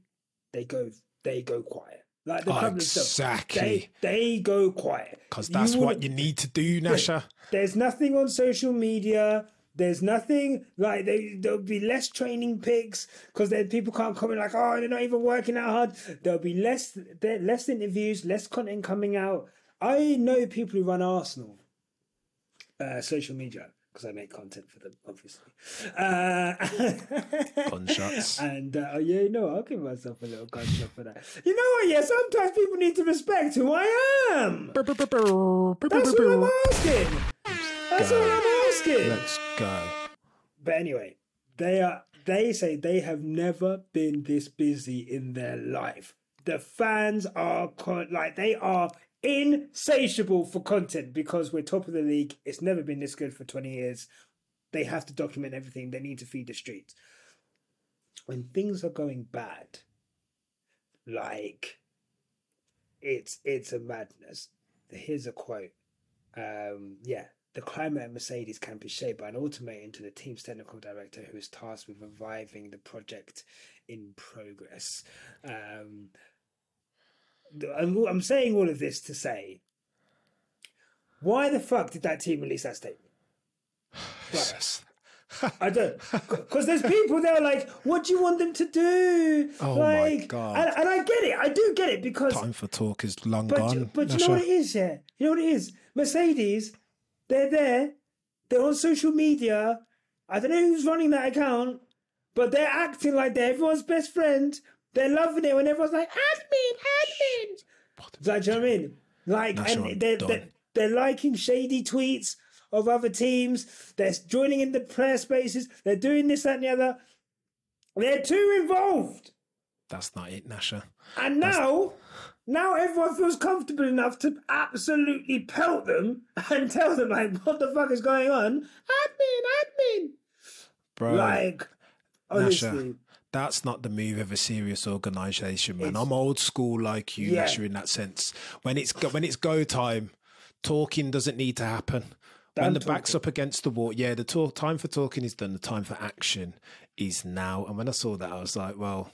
They go, they go quiet. Like the public exactly. stuff. They, they go quiet. Because that's you what you need to do, Nyasha. There's nothing on social media. There's nothing, like, they, there'll be less training pics because then people can't comment like, oh, they're not even working that hard. There'll be less there, less interviews, less content coming out. I know people who run Arsenal uh, social media because I make content for them, obviously. Uh, gunshots. And, uh, oh, yeah, you know, I'll give myself a little gunshot for that. You know what, yeah, sometimes people need to respect who I am. Burr, burr, burr, burr, burr, That's burr, what I'm asking. That's all I'm asking. Let's go. But anyway, they are. They say they have never been this busy in their life. The fans are, con- like, they are... insatiable for content because we're top of the league. It's never been this good for twenty years. They have to document everything. They need to feed the streets. When things are going bad, like it's it's a madness. Here's a quote. Um, yeah, the climate at Mercedes can be shaped by an ultimatum to the team's technical director, who is tasked with reviving the project in progress. Um, I'm saying all of this to say, why the fuck did that team release that statement? Like, I don't, because there's people that are like, what do you want them to do? Oh, like, my God. And, and I get it. I do get it, because time for talk is long but, gone. But Nyasha, you know what it is, yeah? You know what it is? Mercedes, they're there. They're on social media. I don't know who's running that account, but they're acting like they're everyone's best friend. They're loving it when everyone's like, admin, admin. Like, do you know what I mean? Like, Nyasha, and they're, they're, they're liking shady tweets of other teams. They're joining in the prayer spaces. They're doing this, that, and the other. They're too involved. That's not it, Nyasha. And That's... now, now everyone feels comfortable enough to absolutely pelt them and tell them, like, what the fuck is going on? Admin, admin. Bro. Like, honestly. Nyasha, that's not the move of a serious organisation, man. It's... I'm old school like you, yeah. Nyasha, in that sense. When it's go, when it's go time, talking doesn't need to happen. When the back's up against the wall, yeah, the talk, time for talking is done. The time for action is now. And when I saw that, I was like, well,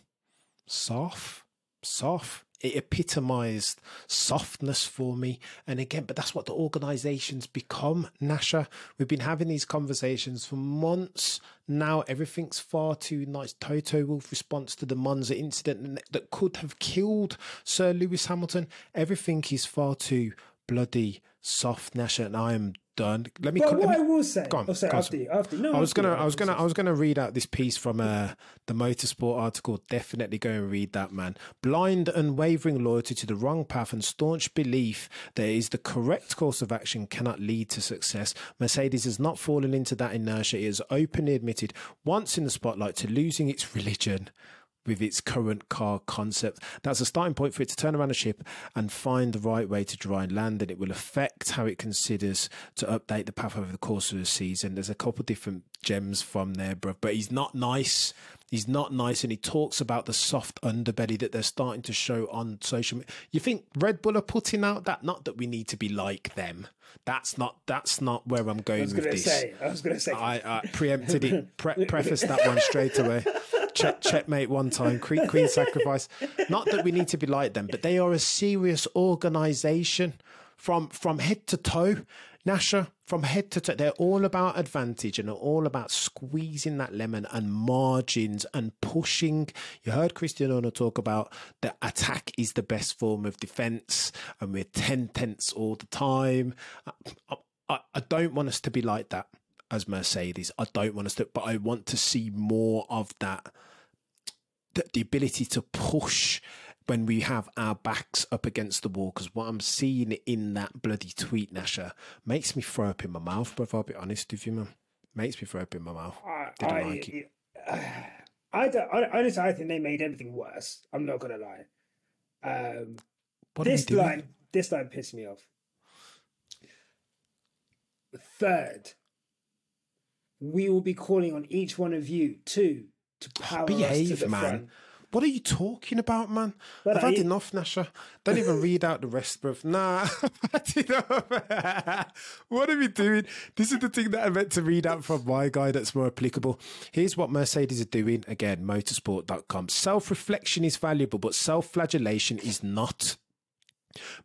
soft, soft. It epitomised softness for me. And again, but that's what the organisations become, Nyasha. We've been having these conversations for months now. Everything's far too nice. Toto Wolff response to the Monza incident that could have killed Sir Lewis Hamilton. Everything is far too bloody soft, Nyasha, and I am done. Let me. But co- what let me, I will say, go on, oh, sorry, go on, after you, after you. No, I was gonna, I was gonna, I was gonna read out this piece from uh, the Motorsport article. Definitely go and read that, man. Blind, unwavering loyalty to the wrong path and staunch belief that it is the correct course of action cannot lead to success. Mercedes has not fallen into that inertia. It has openly admitted, once in the spotlight, to losing its religion with its current car concept. That's a starting point for it to turn around a ship and find the right way to dry land, and it will affect how it considers to update the path over the course of the season. There's a couple of different gems from there, bruv. But he's not nice. He's not nice, and he talks about the soft underbelly that they're starting to show on social media. You think Red Bull are putting out that? Not that we need to be like them. That's not. That's not where I'm going with this. Say, I was going to say. I, I preempted it. Pre- prefaced that one straight away. Check, checkmate one time, queen, queen sacrifice. Not that we need to be like them, but they are a serious organisation from from head to toe, Nyasha, from head to toe. They're all about advantage and are all about squeezing that lemon and margins and pushing. You heard Cristiano talk about that attack is the best form of defence, and we're ten tenths all the time. I, I, I don't want us to be like that as Mercedes. I don't want us to, but I want to see more of that. The ability to push when we have our backs up against the wall, because what I'm seeing in that bloody tweet, Nyasha, makes me throw up in my mouth, brother. I'll be honest with you, man. Makes me throw up in my mouth. I, Didn't I, like it. I don't. I, honestly, I think they made everything worse. I'm not gonna lie. Um, what this line, this line pissed me off. Third, we will be calling on each one of you too. To power behave, us to the man. Front. What are you talking about, man? Well, I've had you... enough, Nyasha. Don't even read out the rest, bruv. Nah, I've had enough. What are we doing? This is the thing that I meant to read out from my guy that's more applicable. Here's what Mercedes are doing. Again, motorsport dot com. Self-reflection is valuable, but self-flagellation is not.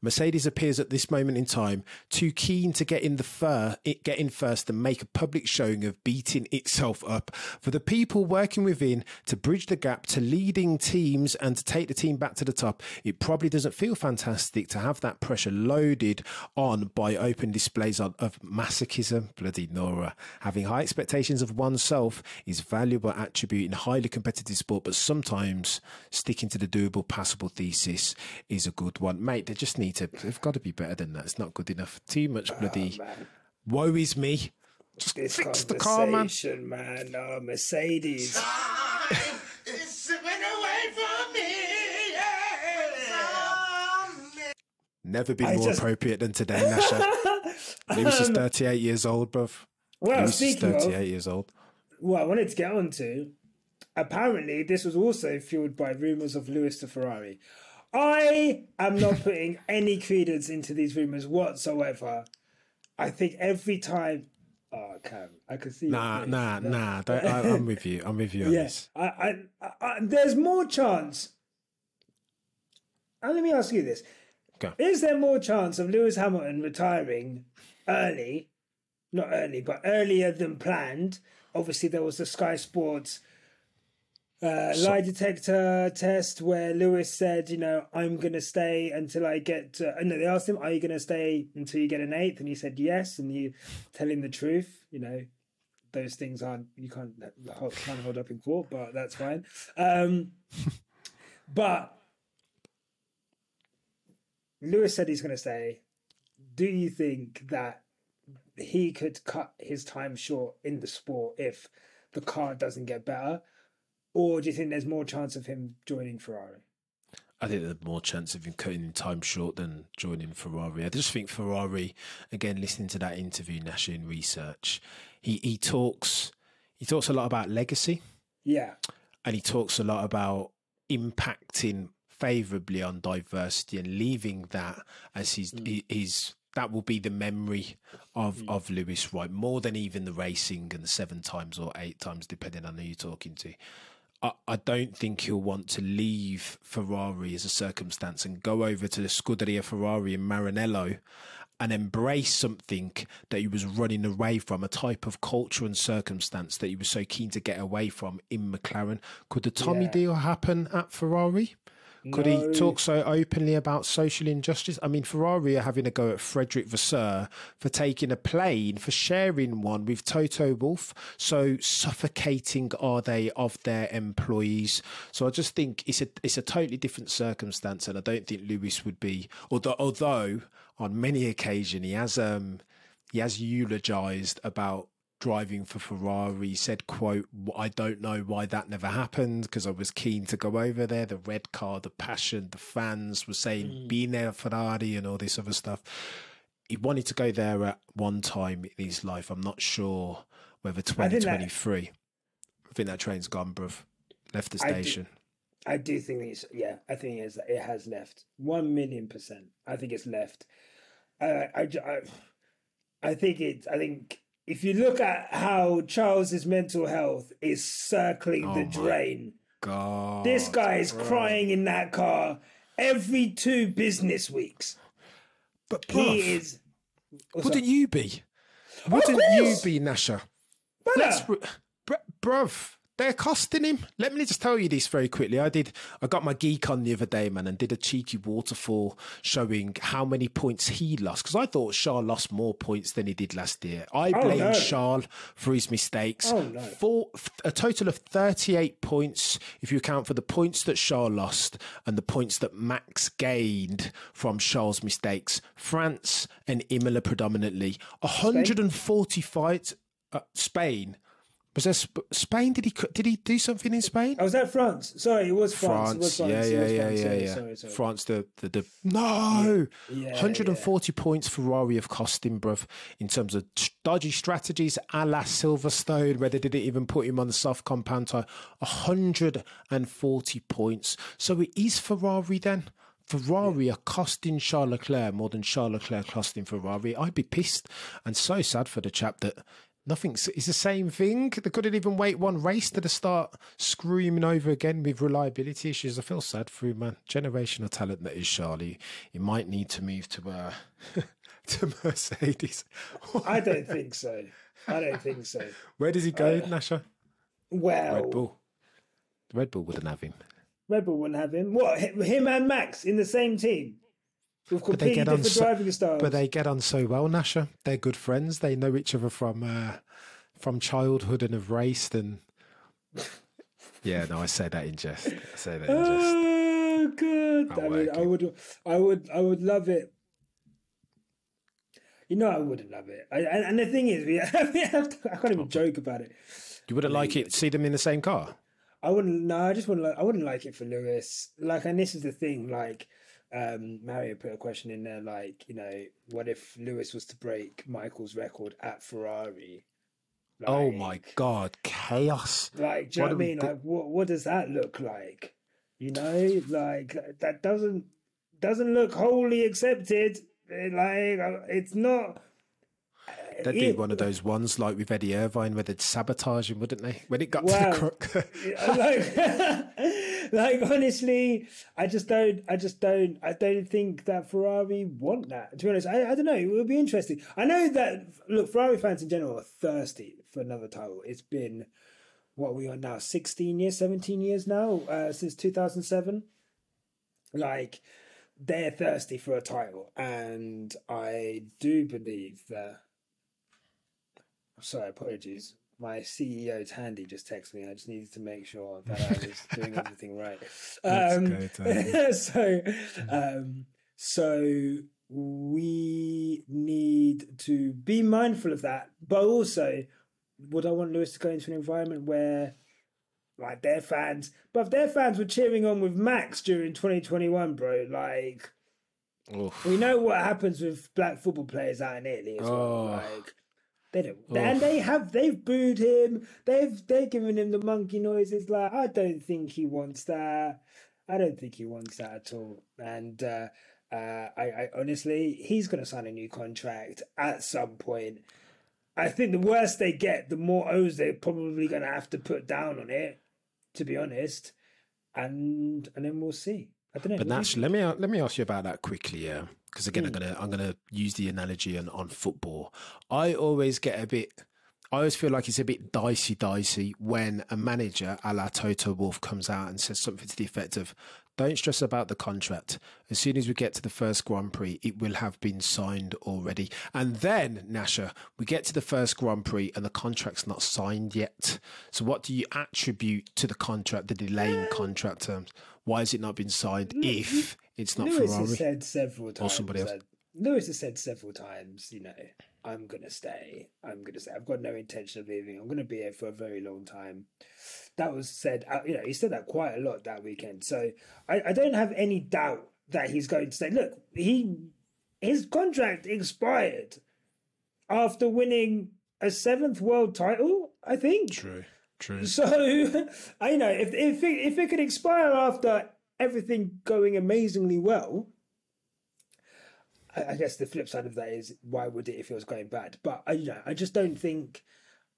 Mercedes appears at this moment in time too keen to get in the fur, it get in first and make a public showing of beating itself up. For the people working within to bridge the gap to leading teams and to take the team back to the top, it probably doesn't feel fantastic to have that pressure loaded on by open displays of masochism. Bloody Nora. Having high expectations of oneself is a valuable attribute in highly competitive sport, but sometimes sticking to the doable, passable thesis is a good one. Mate, they just need to, they've got to be better than that. It's not good enough. Too much bloody oh, woe is me. Just this fix the car, man. man. Oh, Mercedes. Time is slipping away from me. Yeah. Never been I more just... appropriate than today, Nyasha. Lewis um, is thirty-eight years old, bruv. Well, Lewis is thirty-eight of, years old. What I wanted to get on to, apparently this was also fueled by rumours of Lewis to Ferrari. I am not putting any credence into these rumours whatsoever. I think every time... Oh, Cam, I can see... Nah, nah, there. nah. Don't, I, I'm with you. I'm with you on yeah, this. I, I, I, there's more chance... And let me ask you this. Okay. Is there more chance of Lewis Hamilton retiring early... Not early, but earlier than planned. Obviously, there was the Sky Sports uh, so, lie detector test where Lewis said, you know, I'm going to stay until I get... To... No, they asked him, are you going to stay until you get an eighth? And he said yes, and you tell him the truth. You know, those things aren't... You can't, can't hold up in court, but that's fine. Um, but Lewis said he's going to stay. Do you think that he could cut his time short in the sport if the car doesn't get better? Or do you think there's more chance of him joining Ferrari? I think there's more chance of him cutting time short than joining Ferrari. I just think Ferrari, again, listening to that interview, Nyasha, in research, he, he talks he talks a lot about legacy. Yeah. And he talks a lot about impacting favourably on diversity and leaving that as his mm. his... That will be the memory of, of Lewis, right? More than even the racing and the seven times or eight times, depending on who you're talking to. I, I don't think he'll want to leave Ferrari as a circumstance and go over to the Scuderia Ferrari in Maranello and embrace something that he was running away from, a type of culture and circumstance that he was so keen to get away from in McLaren. Could the Tommy yeah. deal happen at Ferrari? Could no. he talk so openly about social injustice? I mean, Ferrari are having a go at Frederic Vasseur for taking a plane, for sharing one with Toto Wolff. So suffocating are they of their employees. So I just think it's a it's a totally different circumstance, and I don't think Lewis would be. Although, although on many occasions he has um he has eulogised about driving for Ferrari, said, quote, I don't know why that never happened because I was keen to go over there. The red car, the passion, the fans were saying, mm. Bine Ferrari and all this other stuff. He wanted to go there at one time in his life. I'm not sure whether twenty twenty-three. I think that, I think that train's gone, bruv. Left the station. I do, I do think it's, yeah, I think it, is, it has left. One million percent. I think it's left. Uh, I, I, I think it, I think... If you look at how Charles's mental health is circling oh the drain, God, this guy is bro. crying in that car every two business weeks. But he bruv, is. Also, wouldn't you be? Wouldn't you be, Nyasha? Let's, br- bruv, they're costing him. Let me just tell you this very quickly. I did. I got my geek on the other day, man, and did a cheeky waterfall showing how many points he lost. Because I thought Charles lost more points than he did last year. I blame oh, no. Charles for his mistakes. Oh, no. Four, a total of thirty-eight points, if you account for the points that Charles lost and the points that Max gained from Charles' mistakes. France and Imola predominantly. one hundred forty fights. Uh, Spain. Was there Sp- Spain? Did he did he do something in Spain? I was at France. Sorry, it was France. France. It was France. Yeah, yeah, was yeah, France. yeah, yeah. Sorry, sorry, sorry. France. The the, the no, yeah, one hundred forty yeah. points Ferrari have cost him, bruv, in terms of dodgy strategies, a la Silverstone, where they didn't even put him on the soft compound tyre. one hundred forty points. So it is Ferrari then. Ferrari yeah. are costing Charles Leclerc more than Charles Leclerc costing Ferrari. I'd be pissed and so sad for the chap that. Nothing's it's the same thing. They couldn't even wait one race to start screaming over again with reliability issues. I feel sad for him, man. Generational talent that is Charlie. He might need to move to uh, to Mercedes. I don't think so. I don't think so. Where does he go, uh, Nyasha? Well, Red Bull. Red Bull wouldn't have him. Red Bull wouldn't have him. What? Him and Max in the same team? But they, get on so, but they get on so well, Nyasha. They're good friends. They know each other from uh, from childhood and have raced. And yeah, no, I say that in jest. I say that in jest. Oh, good. I mean, I would, I would, I would love it. You know, I wouldn't love it. I, and, and the thing is, we have, we have to, I can't even oh, joke about it. You wouldn't I mean, like it. See them in the same car. I wouldn't. No, I just wouldn't. Like, I wouldn't like it for Lewis. Like, and this is the thing. Like. Um, Mario put a question in there like, you know, what if Lewis was to break Michael's record at Ferrari? Like, oh my God, chaos. Like, do you what know what I mean? Do- like, what, what does that look like? You know, like that doesn't doesn't look wholly accepted. Like it's not. They'd do one of those ones like with Eddie Irvine where they'd sabotage him, wouldn't they? When it got wow. to the crook. like, like honestly, I just don't I just don't I don't think that Ferrari want that. To be honest, I, I don't know, it would be interesting. I know that look, Ferrari fans in general are thirsty for another title. It's been what are we on now, sixteen years, seventeen years now, uh, since two thousand seven. Like they're thirsty for a title. And I do believe that sorry, apologies. My C E O's handy just texted me. I just needed to make sure that I was doing everything right. Um, great, so, um, so we need to be mindful of that. But also, would I want Lewis to go into an environment where, like, their fans, but if their fans were cheering on with Max during twenty twenty-one, bro, like, oof. We know what happens with black football players out in Italy as oh. well. Like, They don't, Oof. and they have. They've booed him. They've they've given him the monkey noises. Like I don't think he wants that. I don't think he wants that at all. And uh, uh, I, I honestly, he's going to sign a new contract at some point. I think the worse they get, the more O's they're probably going to have to put down on it. To be honest, and and then we'll see. I don't know. But Nash, let me let me ask you about that quickly. Yeah. Because again, mm. I'm gonna I'm gonna use the analogy on, on football. I always get a bit, I always feel like it's a bit dicey, dicey when a manager, a la Toto Wolff, comes out and says something to the effect of, "Don't stress about the contract. As soon as we get to the first Grand Prix, it will have been signed already." And then, Nyasha, we get to the first Grand Prix and the contract's not signed yet. So, what do you attribute to the contract, the delaying contract terms? Why has it not been signed? Mm-hmm. If It's not Lewis Ferrari. has said several times. Or somebody else. That, Lewis has said several times, you know, I'm going to stay. I'm going to stay. I've got no intention of leaving. I'm going to be here for a very long time. That was said, you know, he said that quite a lot that weekend. So I, I don't have any doubt that he's going to stay. Look, he his contract expired after winning a seventh world title, I think. True, true. So, I know, if, if, it, if it could expire after everything going amazingly well, I, I guess the flip side of that is why would it if it was going bad? But I, you know, I just don't think.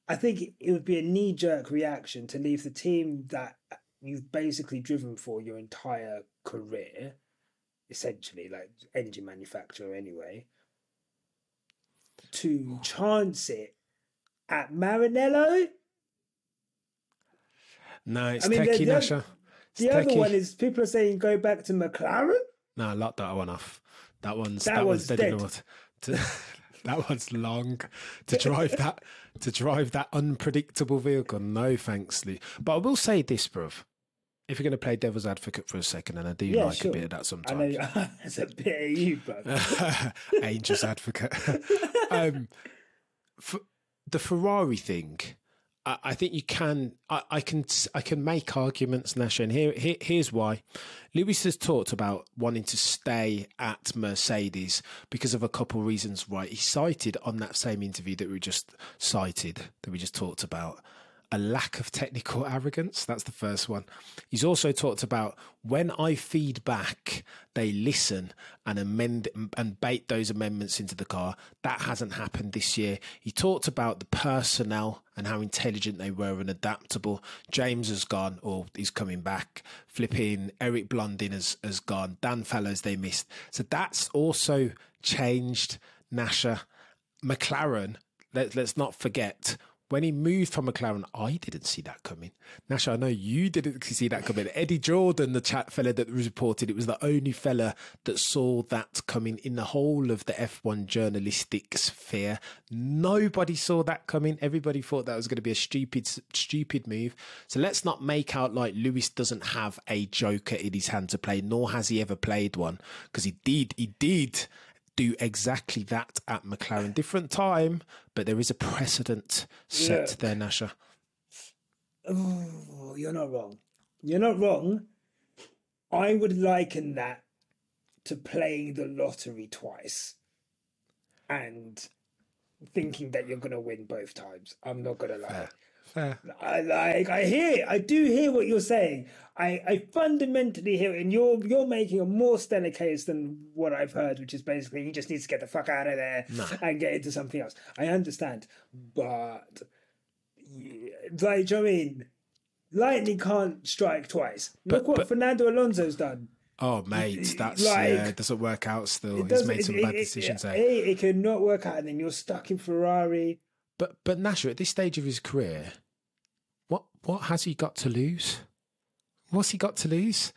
I think it would be a knee-jerk reaction to leave the team that you've basically driven for your entire career, essentially, like engine manufacturer anyway, to chance it at Maranello. No, it's I mean, techie, Nyasha. The it's other techie. One is people are saying go back to McLaren. No, I locked that one off. That one's that, that one's, one's dead. dead. North. To, that one's long to drive that to drive that unpredictable vehicle. No thanks, Lee. But I will say this, bruv. If you're going to play devil's advocate for a second, and I do yeah, like sure. a bit of that sometimes. I know it's a bit of you, bruv. Angel's advocate. um, for the Ferrari thing. I think you can, I, I can, I can make arguments, Nyasha, and here, here, here's why. Lewis has talked about wanting to stay at Mercedes because of a couple of reasons, right? He cited on that same interview that we just cited, that we just talked about, a lack of technical arrogance. That's the first one. He's also talked about when I feed back, they listen and amend and bait those amendments into the car. That hasn't happened this year. He talked about the personnel and how intelligent they were and adaptable. James has gone, or he's coming back. Flipping Eric Blondin has, has gone. Dan Fallows they missed. So that's also changed, Nyasha. McLaren, let, let's not forget, when he moved from McLaren, I didn't see that coming. Nyasha, I know you didn't see that coming. Eddie Jordan, the chat fella that was reported, it was the only fella that saw that coming in the whole of the F one journalistic sphere. Nobody saw that coming. Everybody thought that was going to be a stupid, stupid move. So let's not make out like Lewis doesn't have a joker in his hand to play, nor has he ever played one, because he did, he did. do exactly that at McLaren. Different time, but there is a precedent set Look. there, Nyasha. Oh, you're not wrong. You're not wrong. I would liken that to playing the lottery twice and thinking that you're going to win both times. I'm not going to lie. Fair. Fair. I like. I hear. I do hear what you're saying. I, I fundamentally hear it, and you're you're making a more stellar case than what I've heard, which is basically he just needs to get the fuck out of there no. and get into something else. I understand, but like, do you know what I mean? Lightning can't strike twice. But, Look what but, Fernando Alonso's done. Oh, mate, that's like, yeah, doesn't work out. Still, he's made some it, bad it, decisions. It, there. It, it cannot work out, and then you're stuck in Ferrari. But but Nyasha, at this stage of his career, what what has he got to lose? What's he got to lose?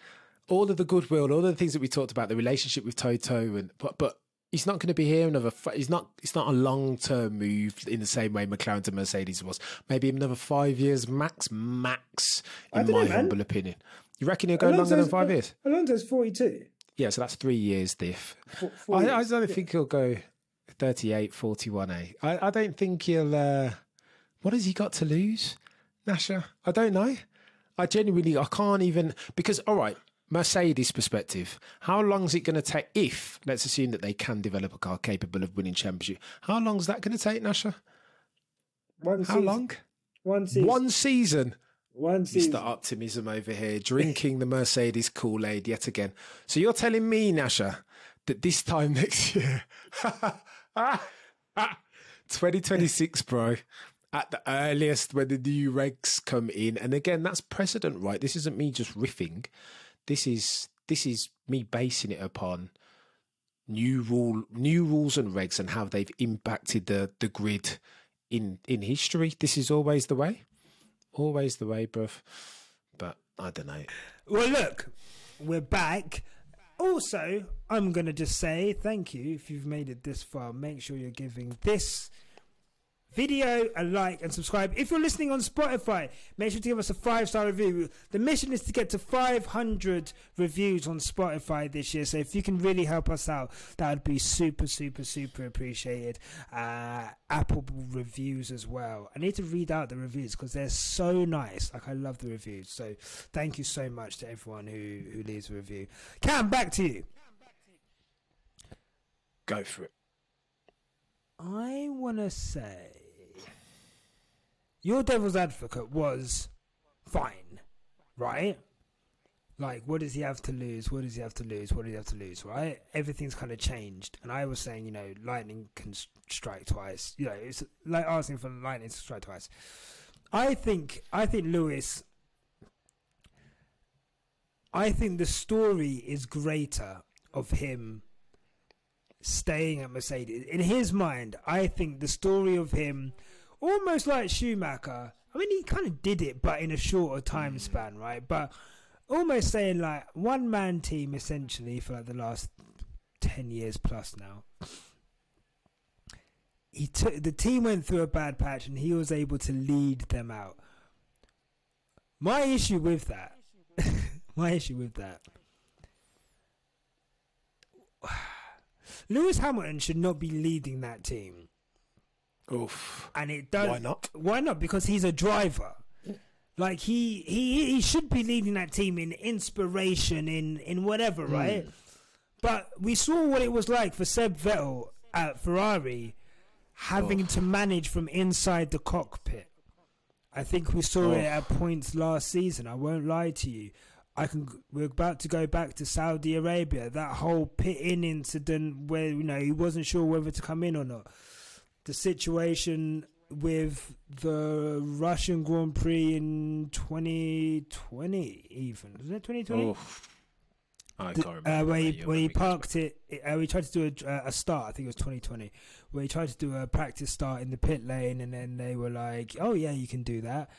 All of the goodwill, all of the things that we talked about, the relationship with Toto, and but but he's not going to be here another. He's not. It's not a long term move in the same way McLaren to Mercedes was. Maybe another five years max, max. In my know, humble opinion, you reckon he'll go Alonso's, longer than five years? Alonso's forty-two. Yeah, so that's three years diff. Four, four I, years. I don't think he'll go thirty-eight, forty-one. Eh? I I don't think he'll. Uh, what has he got to lose, Nyasha? I don't know. I genuinely, I can't even, because, all right, Mercedes perspective, how long is it going to take if, let's assume that they can develop a car capable of winning championship, how long is that going to take, Nyasha? One how season. long? One season. One season. One season. Mister Optimism over here, drinking the Mercedes Kool-Aid yet again. So you're telling me, Nyasha, that this time next year, twenty twenty-six, bro, at the earliest when the new regs come in. And again, that's precedent, right? This isn't me just riffing. This is this is me basing it upon new rule, new rules and regs and how they've impacted the, the grid in, in history. This is always the way. Always the way, bruv. But I don't know. Well, look, we're back. Also, I'm going to just say thank you. If you've made it this far, make sure you're giving this video a like and subscribe. If you're listening on Spotify, make sure to give us a five-star review. The mission is to get to five hundred reviews on Spotify this year, so if you can really help us out, that would be super super super appreciated. uh Apple reviews as well. I need to read out the reviews because they're so nice. Like, I love the reviews, so thank you so much to everyone who who leaves a review. Cam, back to you. Go for it. I want to say your devil's advocate was fine, right? Like, what does he have to lose? What does he have to lose? What does he have to lose, right? Everything's kind of changed. And I was saying, you know, lightning can strike twice. You know, it's like asking for lightning to strike twice. I think, I think Lewis, I think the story is greater of him staying at Mercedes. In his mind, I think the story of him, almost like Schumacher, I mean, he kind of did it, but in a shorter time span, right? But almost saying, like, one-man team, essentially, for, like, the last ten years plus now. He took, the team went through a bad patch, and he was able to lead them out. My issue with that, my issue with that, Lewis Hamilton should not be leading that team. Oof. And it does. Why not? Why not? Because he's a driver. Like, he he, he should be leading that team in inspiration, in, in whatever, right? Mm. But we saw what it was like for Seb Vettel at Ferrari, having Oof. to manage from inside the cockpit. I think we saw Oof. it at points last season. I won't lie to you. I can. We're about to go back to Saudi Arabia. That whole pit-in incident where, you know, he wasn't sure whether to come in or not. The situation with the Russian Grand Prix in twenty twenty, even. Was it twenty twenty? Oh, I can't remember. Uh, where he, where he parked it. Uh, he tried to do a, a start. I think it was twenty twenty. Where he tried to do a practice start in the pit lane, and then they were like, oh, yeah, you can do that.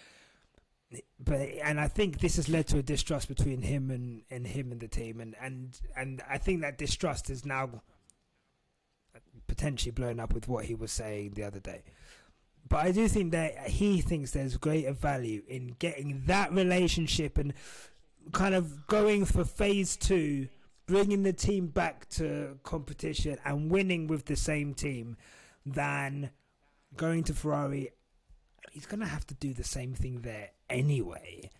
But and I think this has led to a distrust between him and, and him and the team, and, and and I think that distrust is now potentially blown up with what he was saying the other day. But I do think that he thinks there's greater value in getting that relationship and kind of going for phase two, bringing the team back to competition and winning with the same team, than going to Ferrari. He's going to have to do the same thing there anyway.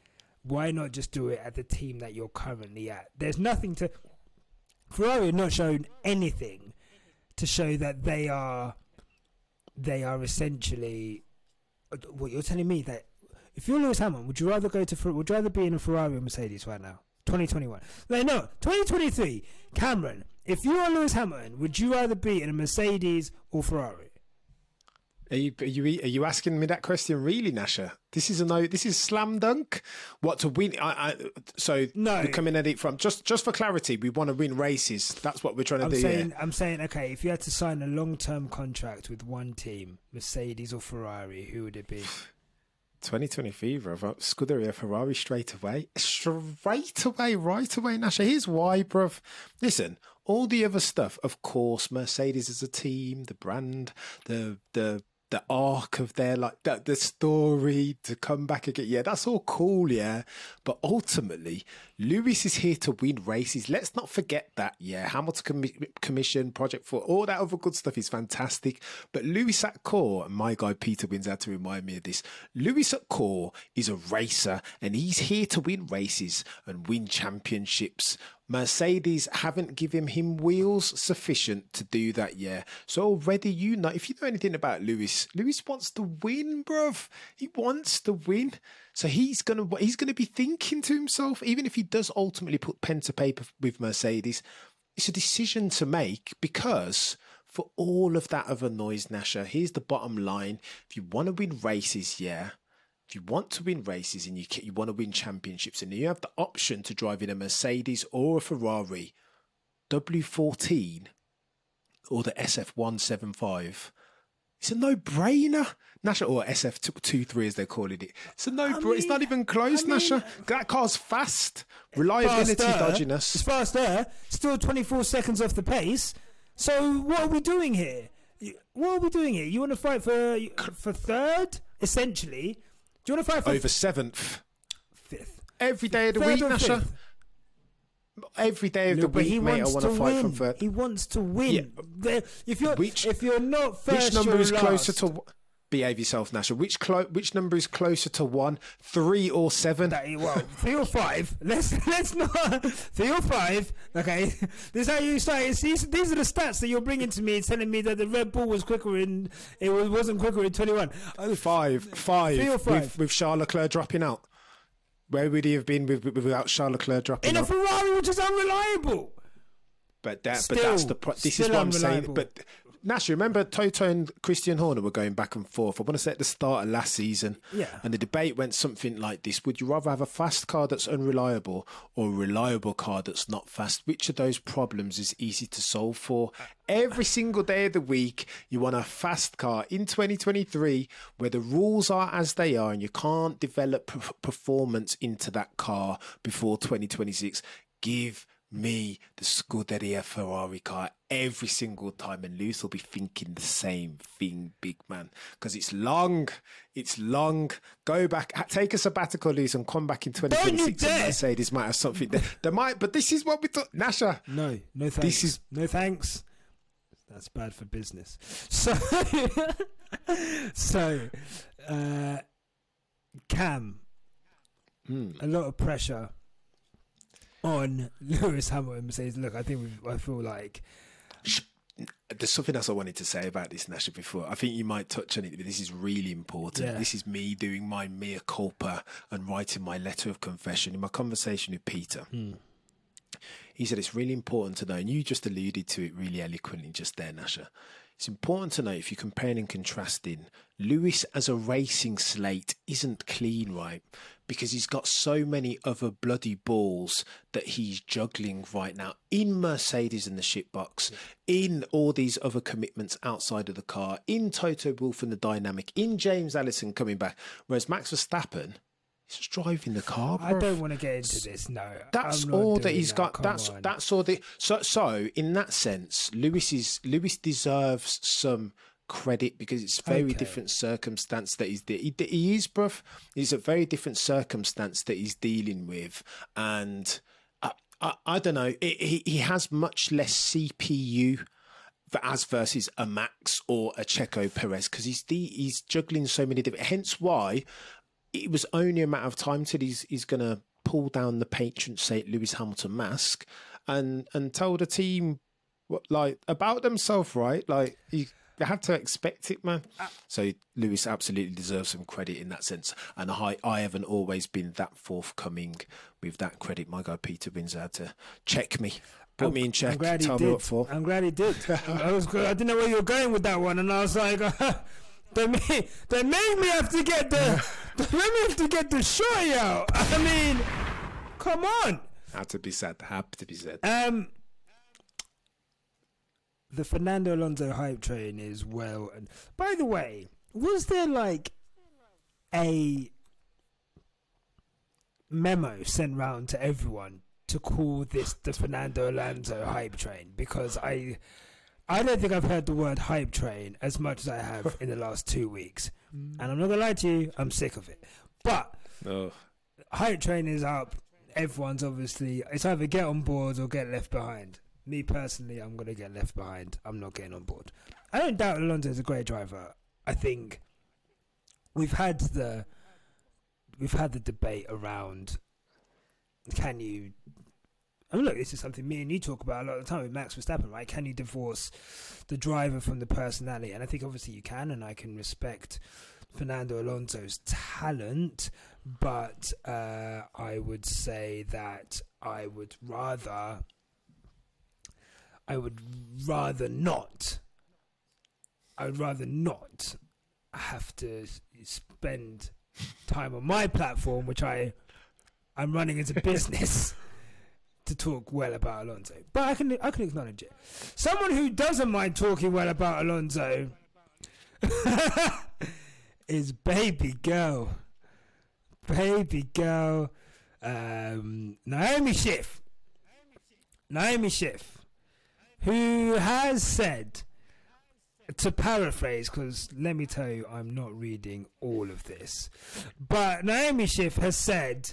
Why not just do it at the team that you're currently at? There's nothing to... Ferrari have not shown anything to show that they are... They are essentially... What you're telling me, that If you're Lewis Hamilton, would you rather go to? Would you rather be in a Ferrari or Mercedes right now? twenty twenty-one No, no, twenty twenty-three Cameron, if you are Lewis Hamilton, would you rather be in a Mercedes or Ferrari? Are you, are you are you asking me that question, really, Nyasha? This is a no. This is slam dunk. What to win? I, I, so no, we're coming at it from just just for clarity. We want to win races. That's what we're trying to I'm do. Saying, here. I'm saying, okay, if you had to sign a long term contract with one team, Mercedes or Ferrari, who would it be? twenty twenty-three brother. Scuderia Ferrari straight away. Straight away, right away, Nyasha. Here's why, bruv. Listen, all the other stuff, of course, Mercedes as a team, the brand, the the the arc of their, like, the, the story to come back again. Yeah, that's all cool, yeah. But ultimately, Lewis is here to win races. Let's not forget that, yeah. Hamilton com- Commission, Project four, all that other good stuff is fantastic. But Lewis at core, and my guy Peter Wins had to remind me of this, Lewis at core is a racer, and he's here to win races and win championships. Mercedes haven't given him wheels sufficient to do that, yeah. So already, you know, if you know anything about Lewis, Lewis wants to win, bruv. He wants to win. So he's going to he's gonna be thinking to himself, even if he does ultimately put pen to paper with Mercedes, it's a decision to make, because for all of that other noise, Nyasha, here's the bottom line. If you want to win races, yeah, if you want to win races and you you want to win championships and you have the option to drive in a Mercedes or a Ferrari, W fourteen or the S F one seventy-five, it's a no-brainer, Nyasha, or S F two twenty-three as they're calling it. It's a no-brainer. I mean, it's not even close, I mean, Nyasha. That car's fast. Reliability, dodginess. It's faster. Still twenty-four seconds off the pace. So what are we doing here? What are we doing here? You want to fight for for third, essentially? Do you want to fight for over seventh, fifth every day of the week, Nyasha? Every day of no, the week, mate. I want to, to fight for third. He wants to win. Yeah. If you're which, if you're not first, which number you're is last. Closer to? Behave yourself, Nyasha. Which clo- which number is closer to one, three or seven? That, well, three or five. Let's let's not three or five. Okay, this is how you start. It's, these these are the stats that you're bringing to me and telling me that the Red Bull was quicker in it was, wasn't quicker in twenty-one. Uh, five, five. Three or five. With, with Charles Leclerc dropping out, where would he have been with, with, without Charles Leclerc dropping in out? In a Ferrari, which is unreliable. But that, still, but that's the pro- this is what I'm saying. But Nyasha, remember Toto and Christian Horner were going back and forth. I want to say at the start of last season, yeah. And the debate went something like this: would you rather have a fast car that's unreliable or a reliable car that's not fast? Which of those problems is easy to solve for? Every single day of the week, you want a fast car in twenty twenty-three where the rules are as they are and you can't develop p- performance into that car before twenty twenty-six. Give me the Scuderia Ferrari car every single time, and Lewis will be thinking the same thing, big man, because it's long it's long go back, take a sabbatical, Lewis, and come back in twenty twenty-six and Mercedes might have something there. They might, but this is what we thought, Nyasha. No, no thanks. This is no thanks. That's bad for business. So so uh, Cam, mm. a lot of pressure on Lewis Hamilton says, look, I think we've, I feel like there's something else I wanted to say about this, Nyasha, before. I think you might touch on it, but this is really important. Yeah. This is me doing my mea culpa and writing my letter of confession in my conversation with Peter. Hmm. He said it's really important to know, and you just alluded to it really eloquently just there, Nyasha. It's important to know, if you're comparing and contrasting, Lewis as a racing slate isn't clean, right? Because he's got so many other bloody balls that he's juggling right now in Mercedes and the shitbox, in all these other commitments outside of the car, in Toto Wolff and the dynamic, in James Allison coming back. Whereas Max Verstappen, he's driving the car, bro. I don't want to get into this. No, that's all that he's got. That's that's all the. So so in that sense, Lewis is Lewis deserves some credit, because it's very okay. different circumstance that he's de- he, de- he is, bruv. It's a very different circumstance that he's dealing with, and I I, I don't know. It, he he has much less C P U as versus a Max or a Checo Perez, because he's de- he's juggling so many different. Hence why it was only a matter of time till he's he's gonna pull down the patron saint Lewis Hamilton mask and and tell the team what, like about themselves, right? Like you had to expect it, man. So Lewis absolutely deserves some credit in that sense. And I, I haven't always been that forthcoming with that credit. My guy Peter Windsor had to check me. Put me in check. I'm glad he Tell did. Me what for. I'm glad he did. I was. I didn't know where you were going with that one, and I was like, they made, they made me have to get the, they made me have to get the shorty out. I mean, come on. Had to be said. Had to be said. Um, the Fernando Alonso hype train is well. And by the way, was there like a memo sent round to everyone to call this the Fernando Alonso hype train? Because I I don't think I've heard the word hype train as much as I have in the last two weeks. And I'm not going to lie to you, I'm sick of it. But oh. hype train is up. Everyone's obviously, it's either get on board or get left behind. Me personally, I'm going to get left behind. I'm not getting on board. I don't doubt Alonso's a great driver. I think we've had the we've had the debate around, can you, I mean, look, this is something me and you talk about a lot of the time with Max Verstappen, right? Can you divorce the driver from the personality? And I think obviously you can, and I can respect Fernando Alonso's talent, but uh, I would say that I would rather, I would rather not, I would rather not have to spend time on my platform, which I I'm running as a business to talk well about Alonso. But I can I can acknowledge it. Someone who doesn't mind talking well about Alonso is baby girl. Baby girl. Um, Naomi Schiff. Naomi Schiff. Who has said, to paraphrase, because let me tell you, I'm not reading all of this. But Naomi Schiff has said,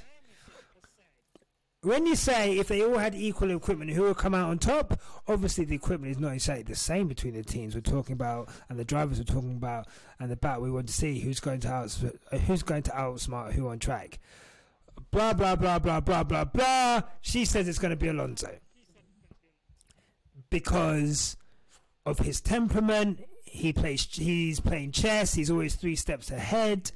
when you say if they all had equal equipment, who would come out on top? Obviously, the equipment is not exactly the same between the teams we're talking about, and the drivers we're talking about, and the battle we want to see who's going to outs- who's going to outsmart who on track. Blah blah blah blah blah blah blah. She says it's going to be Alonso because of his temperament. He plays. He's playing chess. He's always three steps ahead.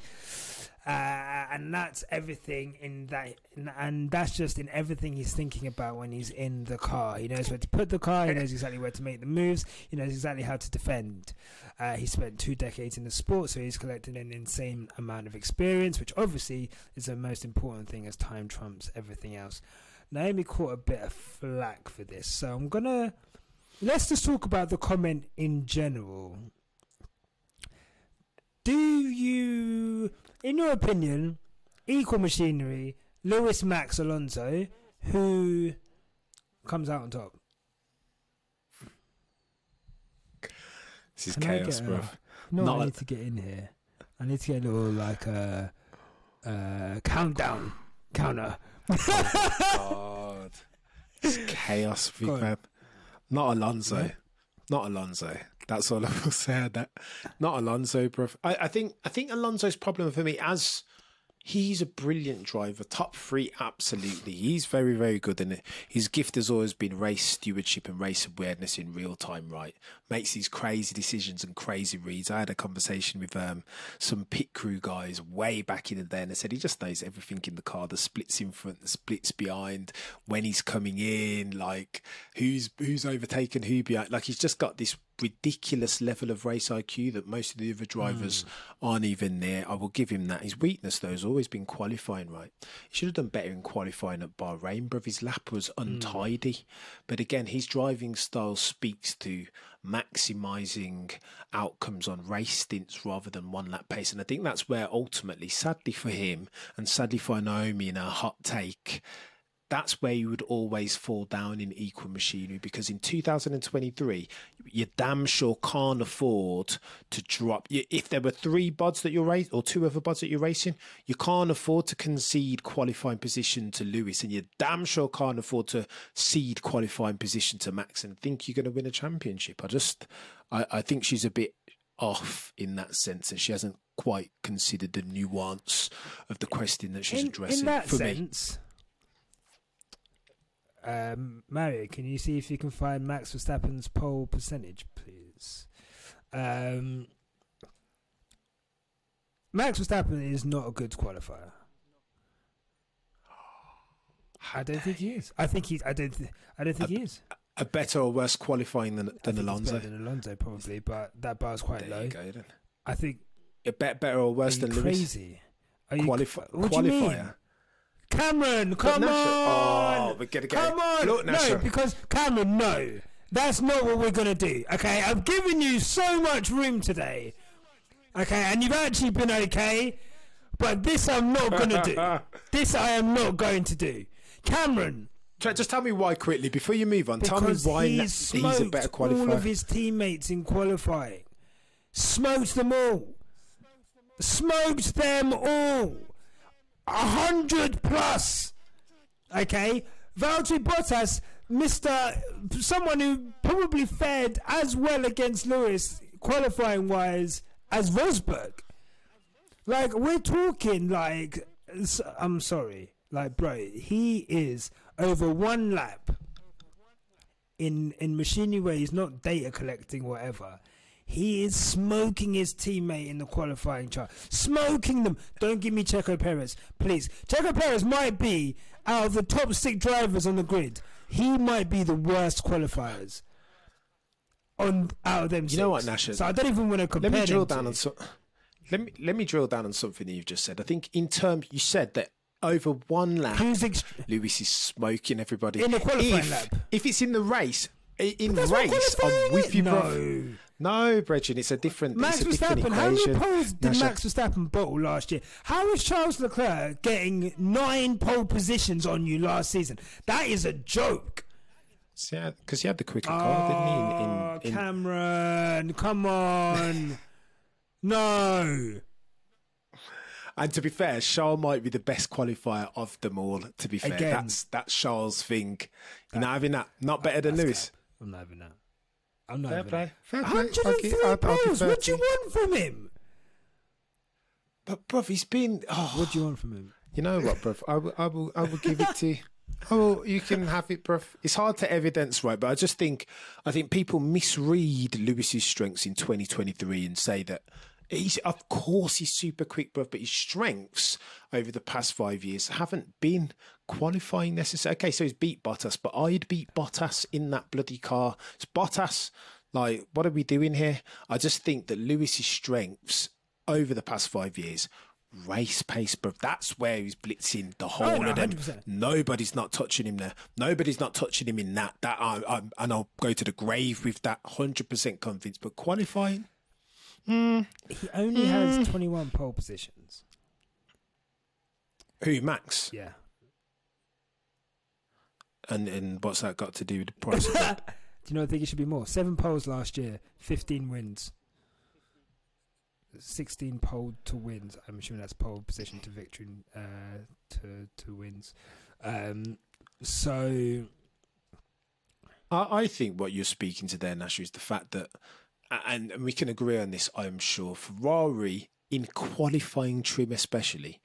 Uh, and that's everything in that, and that's just in everything he's thinking about when he's in the car. He knows where to put the car. He knows exactly where to make the moves. He knows exactly how to defend. Uh, he spent two decades in the sport, so he's collected an insane amount of experience, which obviously is the most important thing as time trumps everything else. Naomi caught a bit of flack for this, so I'm gonna let's just talk about the comment in general. Do you, in your opinion, equal machinery, Lewis, Max, Alonso, who comes out on top? This is Can chaos, bro. No, Not I need a... to get in here. I need to get a little, like, a uh, uh, countdown counter. Oh, God. It's chaos, big man. Not Alonso. Yeah. Not Alonso. That's all I will say. That not Alonso, bro. I, I think I think Alonso's problem for me, as he's a brilliant driver, top three, absolutely. He's very, very good in it. His gift has always been race stewardship and race awareness in real time. Right, makes these crazy decisions and crazy reads. I had a conversation with um, some pit crew guys way back in the day, and they said he just knows everything in the car: the splits in front, the splits behind, when he's coming in, like who's who's overtaken who behind. Like he's just got this ridiculous level of race I Q that most of the other drivers mm. aren't even near. I will give him that. His weakness though has always been qualifying, right? He should have done better in qualifying at Bahrain, bruv. His lap was untidy. Mm. But again, his driving style speaks to maximising outcomes on race stints rather than one lap pace. And I think that's where ultimately, sadly for him and sadly for Naomi in her hot take, that's where you would always fall down in equal machinery, because in two thousand twenty-three, you damn sure can't afford to drop. If there were three bods that you're racing, or two other bods that you're racing, you can't afford to concede qualifying position to Lewis, and you damn sure can't afford to cede qualifying position to Max and think you're going to win a championship. I just, I, I think she's a bit off in that sense, and she hasn't quite considered the nuance of the question that she's in, addressing. In that for sense. Me. Um, Mario, can you see if you can find Max Verstappen's pole percentage, please? Um, Max Verstappen is not a good qualifier. I don't think he is. I think he's. I don't. Th- I don't think a, he is. A better or worse qualifying than than Alonso. Better than Alonso, probably, but that bar's quite there low. You go, then. I think a bet better or worse than crazy. Lewis. Are Qualif- you crazy? Qualifier. Cameron, come on! Oh, we're gonna get come on! Look, no, because Cameron, no, that's not what we're gonna do. Okay, I've given you so much room today. Okay, and you've actually been okay, but this I'm not gonna do. This I am not going to do. Cameron, just tell me why quickly before you move on. Tell me why he he's a better qualifier. All of his teammates in qualifying, smoked them all, smoked them all, a hundred plus. Okay, Valtteri Bottas, Mister Someone who probably fared as well against Lewis qualifying wise as Rosberg. Like we're talking, like I'm sorry. Like, bro, he is over one lap in in machinery where he's not data collecting, whatever. He is smoking his teammate in the qualifying chart. Smoking them. Don't give me Checo Perez, please. Checo Perez might be, out of the top six drivers on the grid, he might be the worst qualifiers on out of them six. You know what, Nasha? So I don't even want to compare them. Let me drill down on so- Let me let me drill down on something that you've just said. I think in terms, you said that over one lap, ext- Lewis is smoking everybody in the qualifying if, lap. If it's in the race, in the race, I'm with you, bro. No, no Bridget, it's a different. Max it's a Verstappen. Different how many poles did Nasha. Max Verstappen bottle last year? How is Charles Leclerc getting nine pole positions on you last season? That is a joke. Yeah, because he had the quicker oh, car, didn't he? In, in, in... Cameron, come on, no. And to be fair, Charles might be the best qualifier of them all, to be fair. Again, that's that's Charles' thing. You're not having that. Not better than Lewis. Cap. I'm not having that. I'm not fair having play. that. Fair one hundred three play. one hundred three points. What do you want from him? But, bruv, he's been... Oh. What do you want from him? You know what, bruv? I will, I will, I will give it to you. Oh, you can have it, bruv. It's hard to evidence, right? But I just think... I think people misread Lewis's strengths in twenty twenty-three and say that... He's, of course, he's super quick, bruv, but his strengths over the past five years haven't been qualifying necessarily. Okay, so he's beat Bottas, but I'd beat Bottas in that bloody car. It's Bottas. Like, what are we doing here? I just think that Lewis's strengths over the past five years, race pace, bruv, that's where he's blitzing the whole oh, no, of them. one hundred percent. Nobody's not touching him there. Nobody's not touching him in that. That I, I, and I'll go to the grave with that one hundred percent convinced, but qualifying... Mm. He only mm. has twenty-one pole positions. Who, Max? Yeah. And and what's that got to do with the price of that? Do you know I think it should be more? Seven poles last year, fifteen wins. sixteen pole to wins. I'm assuming that's pole position to victory uh, to, to wins. Um, so... I, I think what you're speaking to there, Nasha, is the fact that And, and we can agree on this, I'm sure. Ferrari, in qualifying trim especially,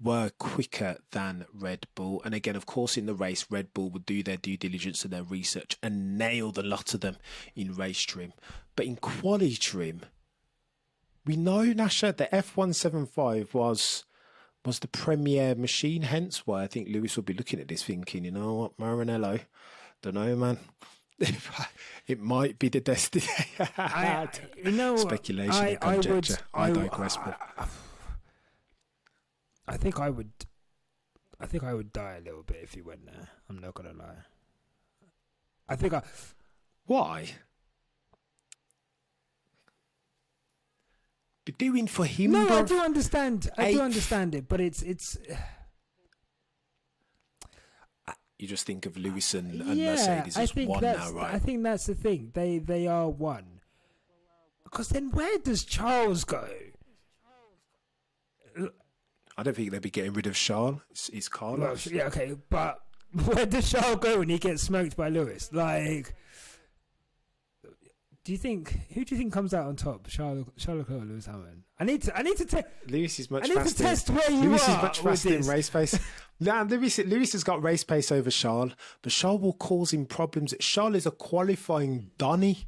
were quicker than Red Bull. And again, of course, in the race, Red Bull would do their due diligence and their research and nailed a lot of them in race trim. But in quali trim, we know, Nasha, the F one seventy-five was... was the premier machine, hence why I think Lewis will be looking at this thinking, you know what, Maranello, don't know, man. It might be the destiny. I, you know, speculation I, and conjecture. I, would, I, I digress. I, I, I think I would. I think I would die a little bit if he went there. I'm not gonna lie. I think I. Why? Be doing for him. No, I do understand. I do understand it, but it's it's. You just think of Lewis and, and yeah, Mercedes as one now, right? I think that's the thing. They they are one. Because then where does Charles go? I don't think they'd be getting rid of Charles. It's, it's Carlos. Well, yeah, okay. But where does Charles go when he gets smoked by Lewis? Like, Do you think who do you think comes out on top, Charles Leclerc or Lewis Hamilton? I need to I need to test. Lewis is much faster. I need faster. to test where you Lewis are. Lewis is much faster in race pace. Nah, Lewis Lewis has got race pace over Charles, but Charles will cause him problems. Charles is a qualifying Donny,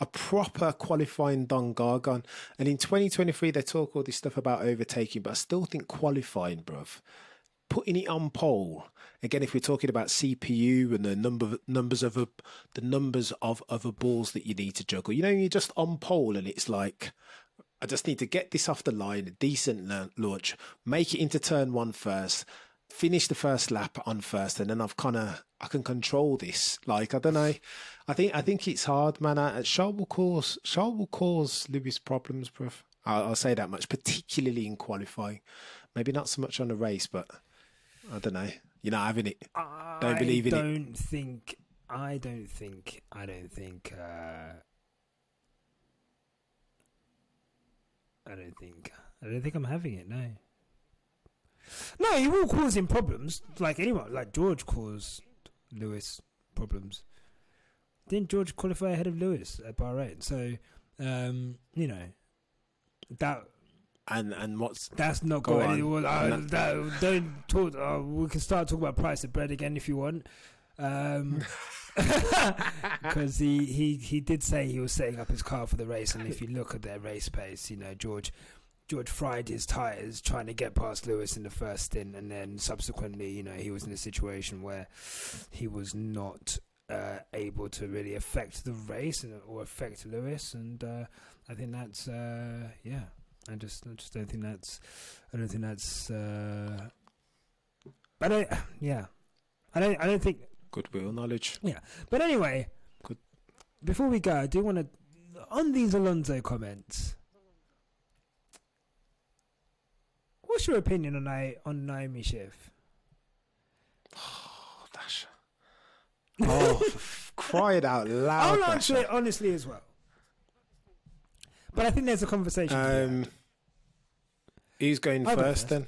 a proper qualifying Don Gargan. And in twenty twenty-three, they talk all this stuff about overtaking, but I still think qualifying, bruv. Putting it on pole again. If we're talking about C P U and the number numbers of a, the numbers of other balls that you need to juggle, you know, you're just on pole and it's like, I just need to get this off the line, a decent launch, make it into turn one first, finish the first lap on first, and then I've kind of I can control this. Like I don't know, I think I think it's hard, man. Charles will cause Charles will cause Lewis problems, bruv. I'll, I'll say that much, particularly in qualifying. Maybe not so much on the race, but. I don't know. You're not having it. I don't believe in don't it. I don't think. I don't think. I don't think. Uh, I don't think. I don't think I'm having it. No. No, he will cause him problems. Like anyone, like George caused Lewis problems. Didn't George qualify ahead of Lewis at Bahrain? So, um, you know, that. And and what's that's not go good. On. Well, uh, that, don't talk. Uh, we can start talking about price of bread again if you want, because um, he, he he did say he was setting up his car for the race. And if you look at their race pace, you know George George fried his tires trying to get past Lewis in the first stint, and then subsequently, you know, he was in a situation where he was not uh, able to really affect the race and, or affect Lewis. And uh, I think that's uh, yeah. I just, I just don't think that's, I don't think that's, uh, I don't, yeah, I don't, I don't think. Goodwill knowledge. Yeah, but anyway, Good. Before we go, I do want to, on these Alonso comments, what's your opinion on I, on Naomi Schiff? Oh, Dasha. Oh, cry it out loud. I'll answer it honestly as well. But I think there's a conversation. Um, who's going I'll first then?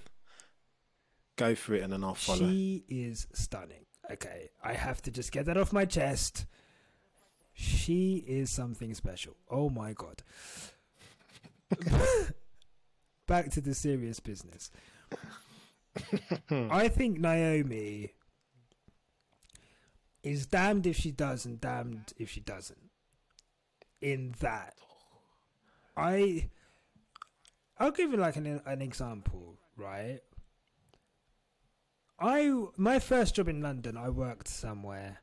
Go for it and then I'll follow. She is stunning. Okay, I have to just get that off my chest. She is something special. Oh my God. Back to the serious business. I think Naomi is damned if she does and damned if she doesn't. In that. I, I'll give you like an an example, right? I my first job in London, I worked somewhere,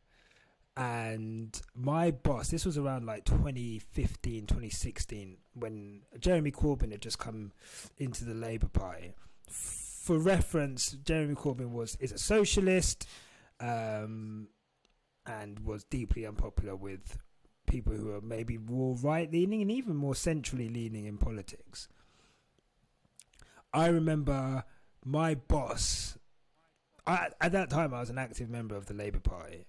and my boss. This was around like twenty fifteen, twenty sixteen, when Jeremy Corbyn had just come into the Labour Party. For reference, Jeremy Corbyn was is a socialist, um, and was deeply unpopular with. People who are maybe more right-leaning and even more centrally-leaning in politics. I remember my boss... I, at that time, I was an active member of the Labour Party.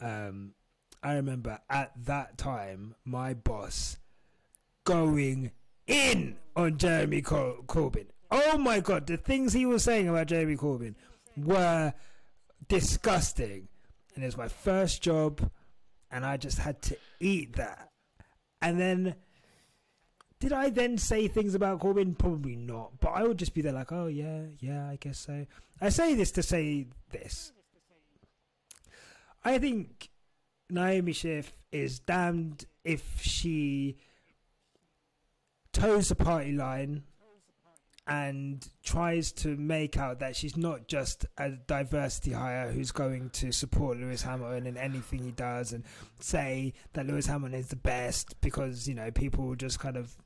Um, I remember at that time, my boss going in on Jeremy Cor- Corbyn. Oh my God, the things he was saying about Jeremy Corbyn were disgusting. And it was my first job... And I just had to eat that. And then, did I then say things about Corbyn? Probably not. But I would just be there like, oh, yeah, yeah, I guess so. I say this to say this. I think Naomi Schiff is damned if she toes the party line and tries to make out that she's not just a diversity hire who's going to support Lewis Hamilton in anything he does and say that Lewis Hamilton is the best because, you know, people will just kind of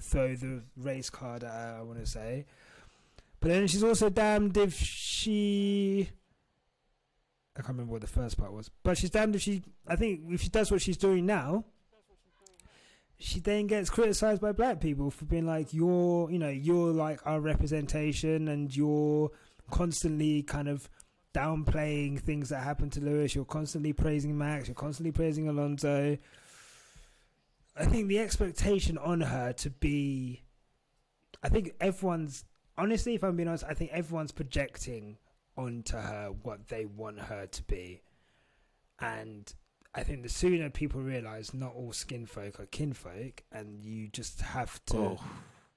throw the race card at her, I want to say. But then she's also damned if she... I can't remember what the first part was. But she's damned if she... I think if she does what she's doing now... She then gets criticised by black people for being like, you're, you know, you're like our representation and you're constantly kind of downplaying things that happen to Lewis. You're constantly praising Max. You're constantly praising Alonso. I think the expectation on her to be... I think everyone's... Honestly, if I'm being honest, I think everyone's projecting onto her what they want her to be. And I think the sooner people realise not all skin folk are kin folk, and you just have to oh.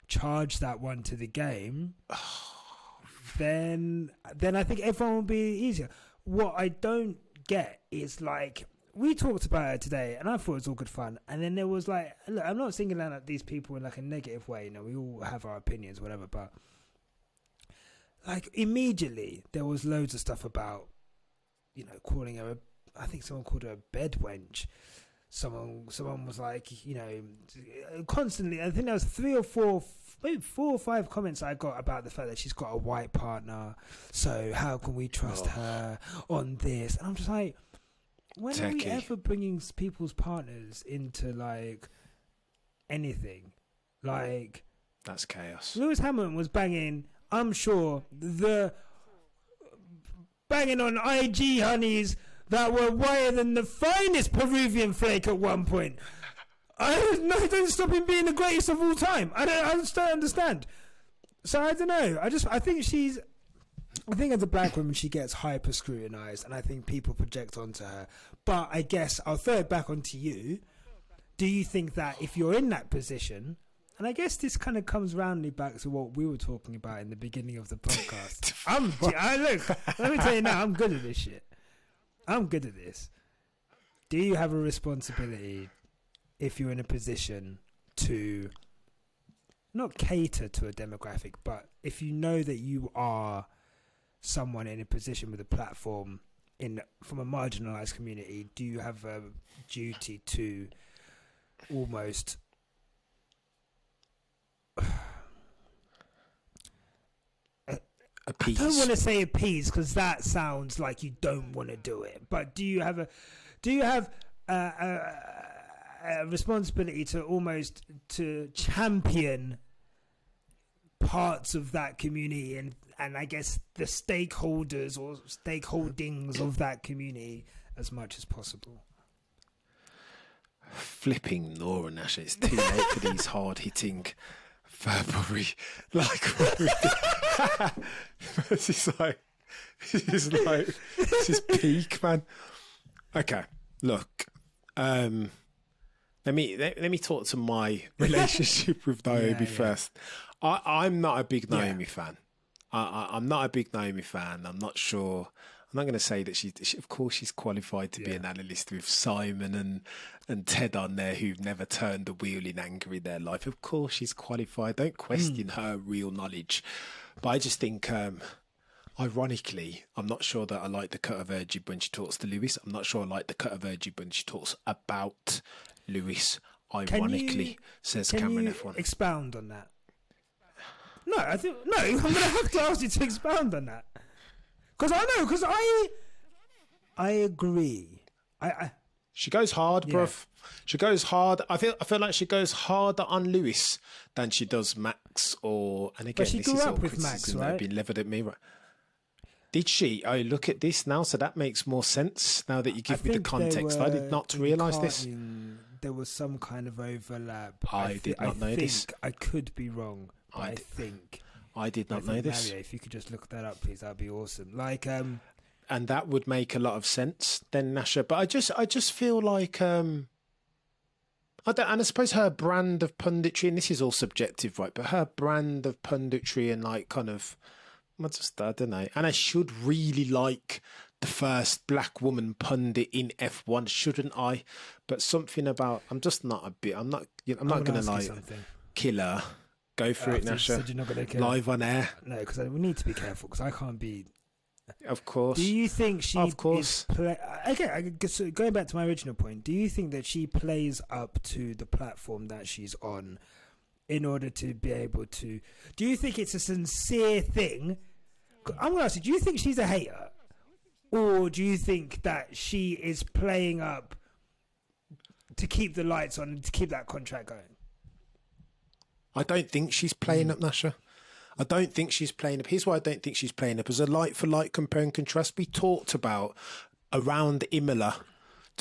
charge that one to the game, oh. then then I think everyone will be easier. What I don't get is, like, we talked about it today, and I thought it was all good fun. And then there was like, look, I'm not singling out these people in like a negative way. You know, we all have our opinions, whatever. But like immediately, there was loads of stuff about, you know, calling her. A, I think someone called her a bed wench. Someone, someone was like, you know, constantly. I think there was three or four, maybe four or five comments I got about the fact that she's got a white partner. So how can we trust oh. her on this? And I'm just like, when Turkey. Are we ever bringing people's partners into like anything? Like, that's chaos. Lewis Hamilton was banging, I'm sure, the banging on I G honeys that were whiter than the finest Peruvian flake at one point. I no, don't stop him being the greatest of all time. I don't, I just don't understand. So I don't know. I just I think she's. I think as a black woman, she gets hyper scrutinized, and I think people project onto her. But I guess I'll throw it back onto you. Do you think that if you're in that position, and I guess this kind of comes roundly back to what we were talking about in the beginning of the podcast. I'm, I look, let me tell you now, I'm good at this shit. I'm good at this. Do you have a responsibility if you're in a position to not cater to a demographic, but if you know that you are someone in a position with a platform in from a marginalized community, do you have a duty to almost appease? I don't want to say appease because that sounds like you don't want to do it, but do you have a do you have a, a, a responsibility to almost to champion parts of that community and and I guess the stakeholders or stakeholdings of that community as much as possible? Flipping Nora Nash, it's too late for these hard hitting February like this is like this is like this is peak, man. Okay, look, um Let me let, let me talk to my relationship with Naomi yeah, first. Yeah. I, I'm not a big Naomi yeah. fan. I, I, I'm not a big Naomi fan. I'm not sure. I'm not going to say that she, she. Of course, she's qualified to yeah. be an analyst with Simon and and Ted on there, who've never turned the wheel in anger in their life. Of course, she's qualified. Don't question mm. her real knowledge. But I just think, um, ironically, I'm not sure that I like the cut of her jib when she talks to Lewis. I'm not sure I like the cut of her jib when she talks about Lewis, ironically, you, says Cameron F one. Can you expound on that? No, I think no. I'm going to have to ask you to expound on that because I know because I, I agree. I, I she goes hard, yeah. bruv. She goes hard. I feel I feel like she goes harder on Lewis than she does Max or and again. But she this grew is up all with Max, right? Being levered at me, right? Did she? Oh, look at this now. So that makes more sense now that you give I me the context. I did not realise this. There was some kind of overlap. I, I th- did not I know think this. I could be wrong. But I, d- I think I did not I know this. Mario, if you could just look that up, please, that'd be awesome. Like, um, and that would make a lot of sense then, Nyasha. But I just, I just feel like, um, I don't, and I suppose her brand of punditry, and this is all subjective, right? But her brand of punditry and like kind of. I just I don't know, and I should really like the first black woman pundit in F one, shouldn't I? But something about I'm just not a bit. I'm not. You know, I'm, I'm not going to like killer. Go for uh, it, Nyasha. Live on air. No, because we need to be careful because I can't be. Of course. Do you think she? Of course. Play... Okay, I guess, going back to my original point, do you think that she plays up to the platform that she's on in order to be able to? Do you think it's a sincere thing? I'm gonna ask you, do you think she's a hater, or do you think that she is playing up to keep the lights on and to keep that contract going? I don't think she's playing mm. up, Nyasha. I don't think she's playing up. Here's why I don't think she's playing up. As a light for light compare and contrast, we talked about around Imola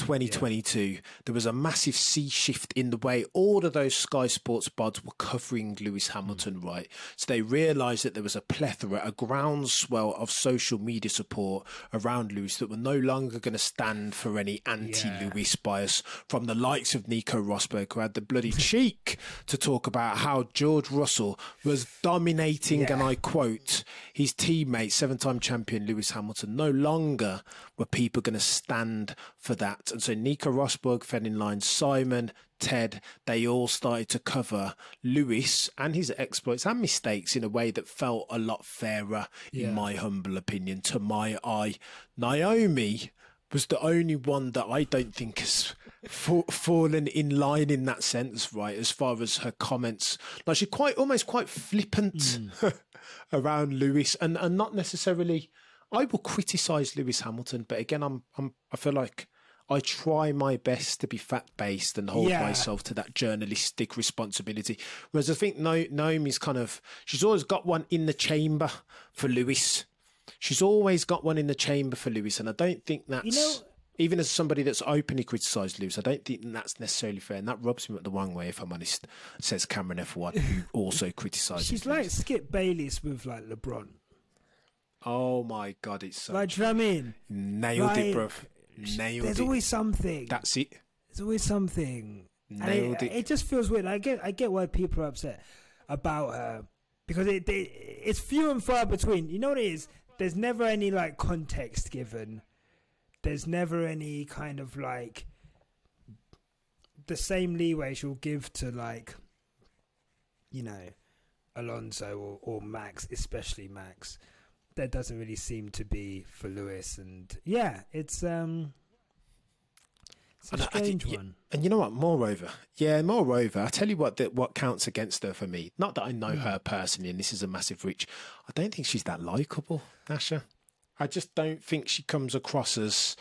twenty twenty-two, yeah. There was a massive sea shift in the way all of those Sky Sports pods were covering Lewis Hamilton, mm. right? So they realised that there was a plethora, a groundswell of social media support around Lewis that were no longer going to stand for any anti-Lewis yeah. bias from the likes of Nico Rosberg, who had the bloody cheek to talk about how George Russell was dominating, yeah. and I quote, his teammate, seven-time champion Lewis Hamilton. No longer were people going to stand for that. And so Nico Rosberg, Fenninline, Simon, Ted, they all started to cover Lewis and his exploits and mistakes in a way that felt a lot fairer, yeah. in my humble opinion, to my eye. Naomi was the only one that I don't think has fa- fallen in line in that sense, right, as far as her comments. Like, she's quite, almost quite flippant mm. around Lewis, and, and not necessarily... I will criticise Lewis Hamilton, but again, I'm, I'm, I feel like I try my best to be fact-based and hold yeah. myself to that journalistic responsibility. Whereas I think Naomi's kind of, she's always got one in the chamber for Lewis. She's always got one in the chamber for Lewis, and I don't think that's, you know, even as somebody that's openly criticised Lewis, I don't think that's necessarily fair, and that rubs me up the wrong way, if I'm honest, says Cameron F one, who also criticises She's Lewis. Like Skip Bayless with, like, LeBron. Oh my God, it's so... Like, do you know what I mean? Nailed like, it, bruv. Nailed there's it. There's always something. That's it. There's always something. Nailed it, it. It just feels weird. I get I get why people are upset about her. Because it, it it's few and far between. You know what it is? There's never any, like, context given. There's never any kind of, like... The same leeway she'll give to, like... You know, Alonso or, or Max, especially Max... There doesn't really seem to be for Lewis, and yeah, it's um it's a and strange I think, one. And you know what? Moreover, yeah, moreover, I tell you what, that what counts against her for me. Not that I know her personally, and this is a massive reach. I don't think she's that likable, Nyasha. I just don't think she comes across as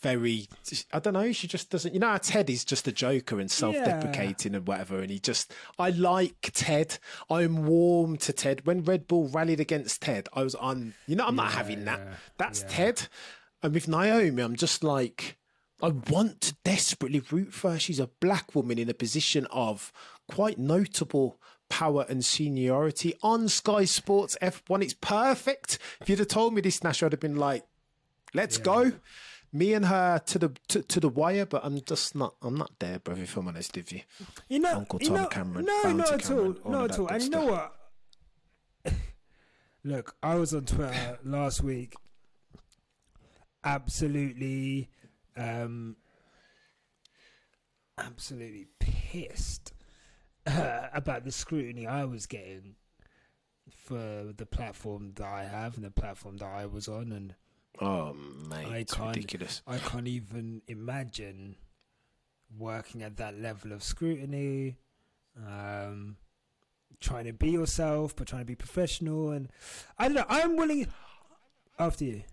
very. I don't know. She just doesn't. You know, how Ted is just a joker and self-deprecating yeah. and whatever. And he just. I like Ted. I'm warm to Ted. When Red Bull rallied against Ted, I was on. You know, I'm yeah, not having that. Yeah, That's yeah. Ted. And with Naomi, I'm just like, I want to desperately root for her. She's a black woman in a position of quite notable power and seniority on Sky Sports F one. It's perfect. If you'd have told me this, Nyasha, I'd have been like, let's yeah. go. Me and her to the to, to the wire, but I'm just not. I'm not there, brother. If I'm honest with you, you know, Uncle Tom you know, Cameron, no, not at all, not at all. And you know what? Look, I was on Twitter last week, absolutely, um, absolutely pissed uh, about the scrutiny I was getting for the platform that I have and the platform that I was on, and. Oh, mate, I it's ridiculous. I can't even imagine working at that level of scrutiny, um, trying to be yourself, but trying to be professional. And I don't know, I'm willing... After you.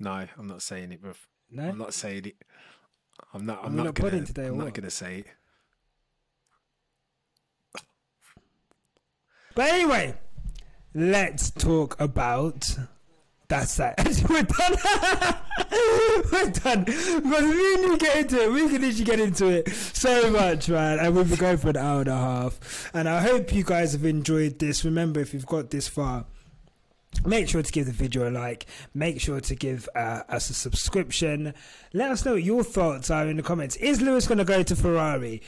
No, I'm not saying it, bruv. No? I'm not saying it. I'm not I'm, I'm not going to I'm not going to say it. But anyway, let's talk about... That's that. We're done. We're done. But we can get into it. We can literally get into it so much, man. And we've been going for an hour and a half. And I hope you guys have enjoyed this. Remember, if you've got this far, make sure to give the video a like. Make sure to give uh, us a subscription. Let us know what your thoughts are in the comments. Is Lewis going to go to Ferrari?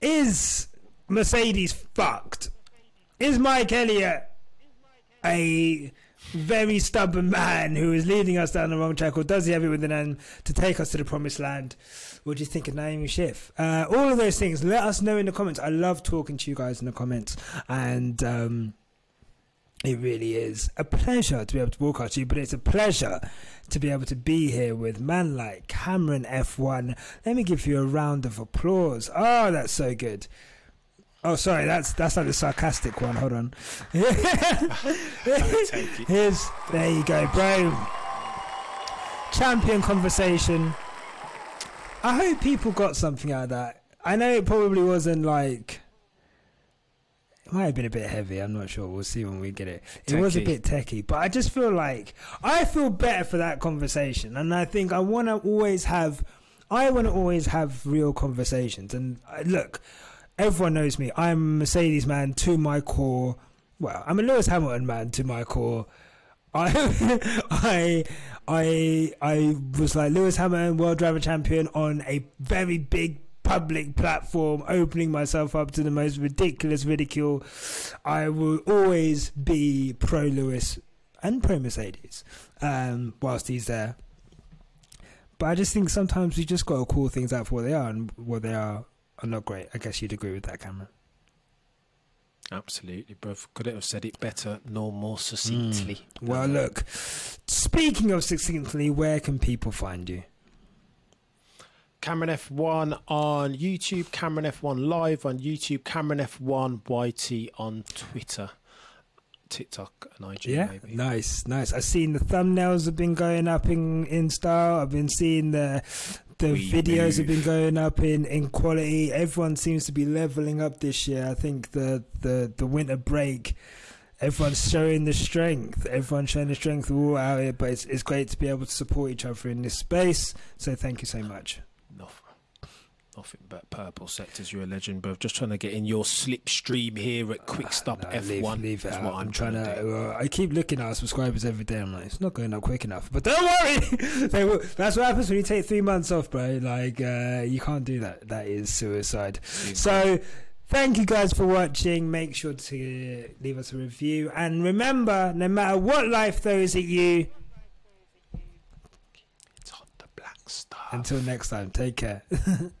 Is Mercedes fucked? Is Mike Elliott a... very stubborn man who is leading us down the wrong track, or does he have it within him to take us to the promised land? What do you think of Naomi Schiff? Uh, all of those things, let us know in the comments. I love talking to you guys in the comments, and um, it really is a pleasure to be able to walk out to you, but it's a pleasure to be able to be here with man like Cameron F one. Let me give you a round of applause. Oh, that's so good. Oh, sorry, that's that's not the sarcastic one. Hold on. Here's, there you go, bro. Champion conversation. I hope people got something out of that. I know it probably wasn't like It might have been a bit heavy. I'm not sure. We'll see when we get it. It techie. was a bit techie, but I just feel like I feel better for that conversation. And I think I want to always have, I want to always have real conversations. And look, everyone knows me. I'm a Mercedes man to my core. Well, I'm a Lewis Hamilton man to my core. I, I, I, I was like Lewis Hamilton, world driver champion on a very big public platform, opening myself up to the most ridiculous ridicule. I will always be pro Lewis and pro Mercedes um, whilst he's there. But I just think sometimes we just got to call things out for what they are, and what they are are not great. I guess you'd agree with that, Cameron. Absolutely, bruv. Couldn't have said it better nor more succinctly. Mm. Well, look, speaking of succinctly, where can people find you? Cameron F one on YouTube, Cameron F one Live on YouTube, Cameron F one Y T on Twitter, TikTok and I G. Yeah, maybe. nice, nice. I've seen the thumbnails have been going up in, in style. I've been seeing the the we videos move. have been going up in, in quality. Everyone seems to be leveling up this year. I think the, the, the winter break, everyone's showing the strength. Everyone's showing the strength of all out here, but it's, it's great to be able to support each other in this space. So thank you so much. Nothing, nothing but purple sectors. You're a legend, bro. Just trying to get in your slipstream here at Quick Stop uh, no, F one. Leave, leave it. That's what I'm, I'm trying, trying to. to uh, I keep looking at our subscribers every day. I'm like, it's not going up quick enough. But don't worry, they will. That's what happens when you take three months off, bro. Like uh, you can't do that. That is suicide. Exactly. So, thank you guys for watching. Make sure to leave us a review, and remember, no matter what life throws at you. Until next time, take care.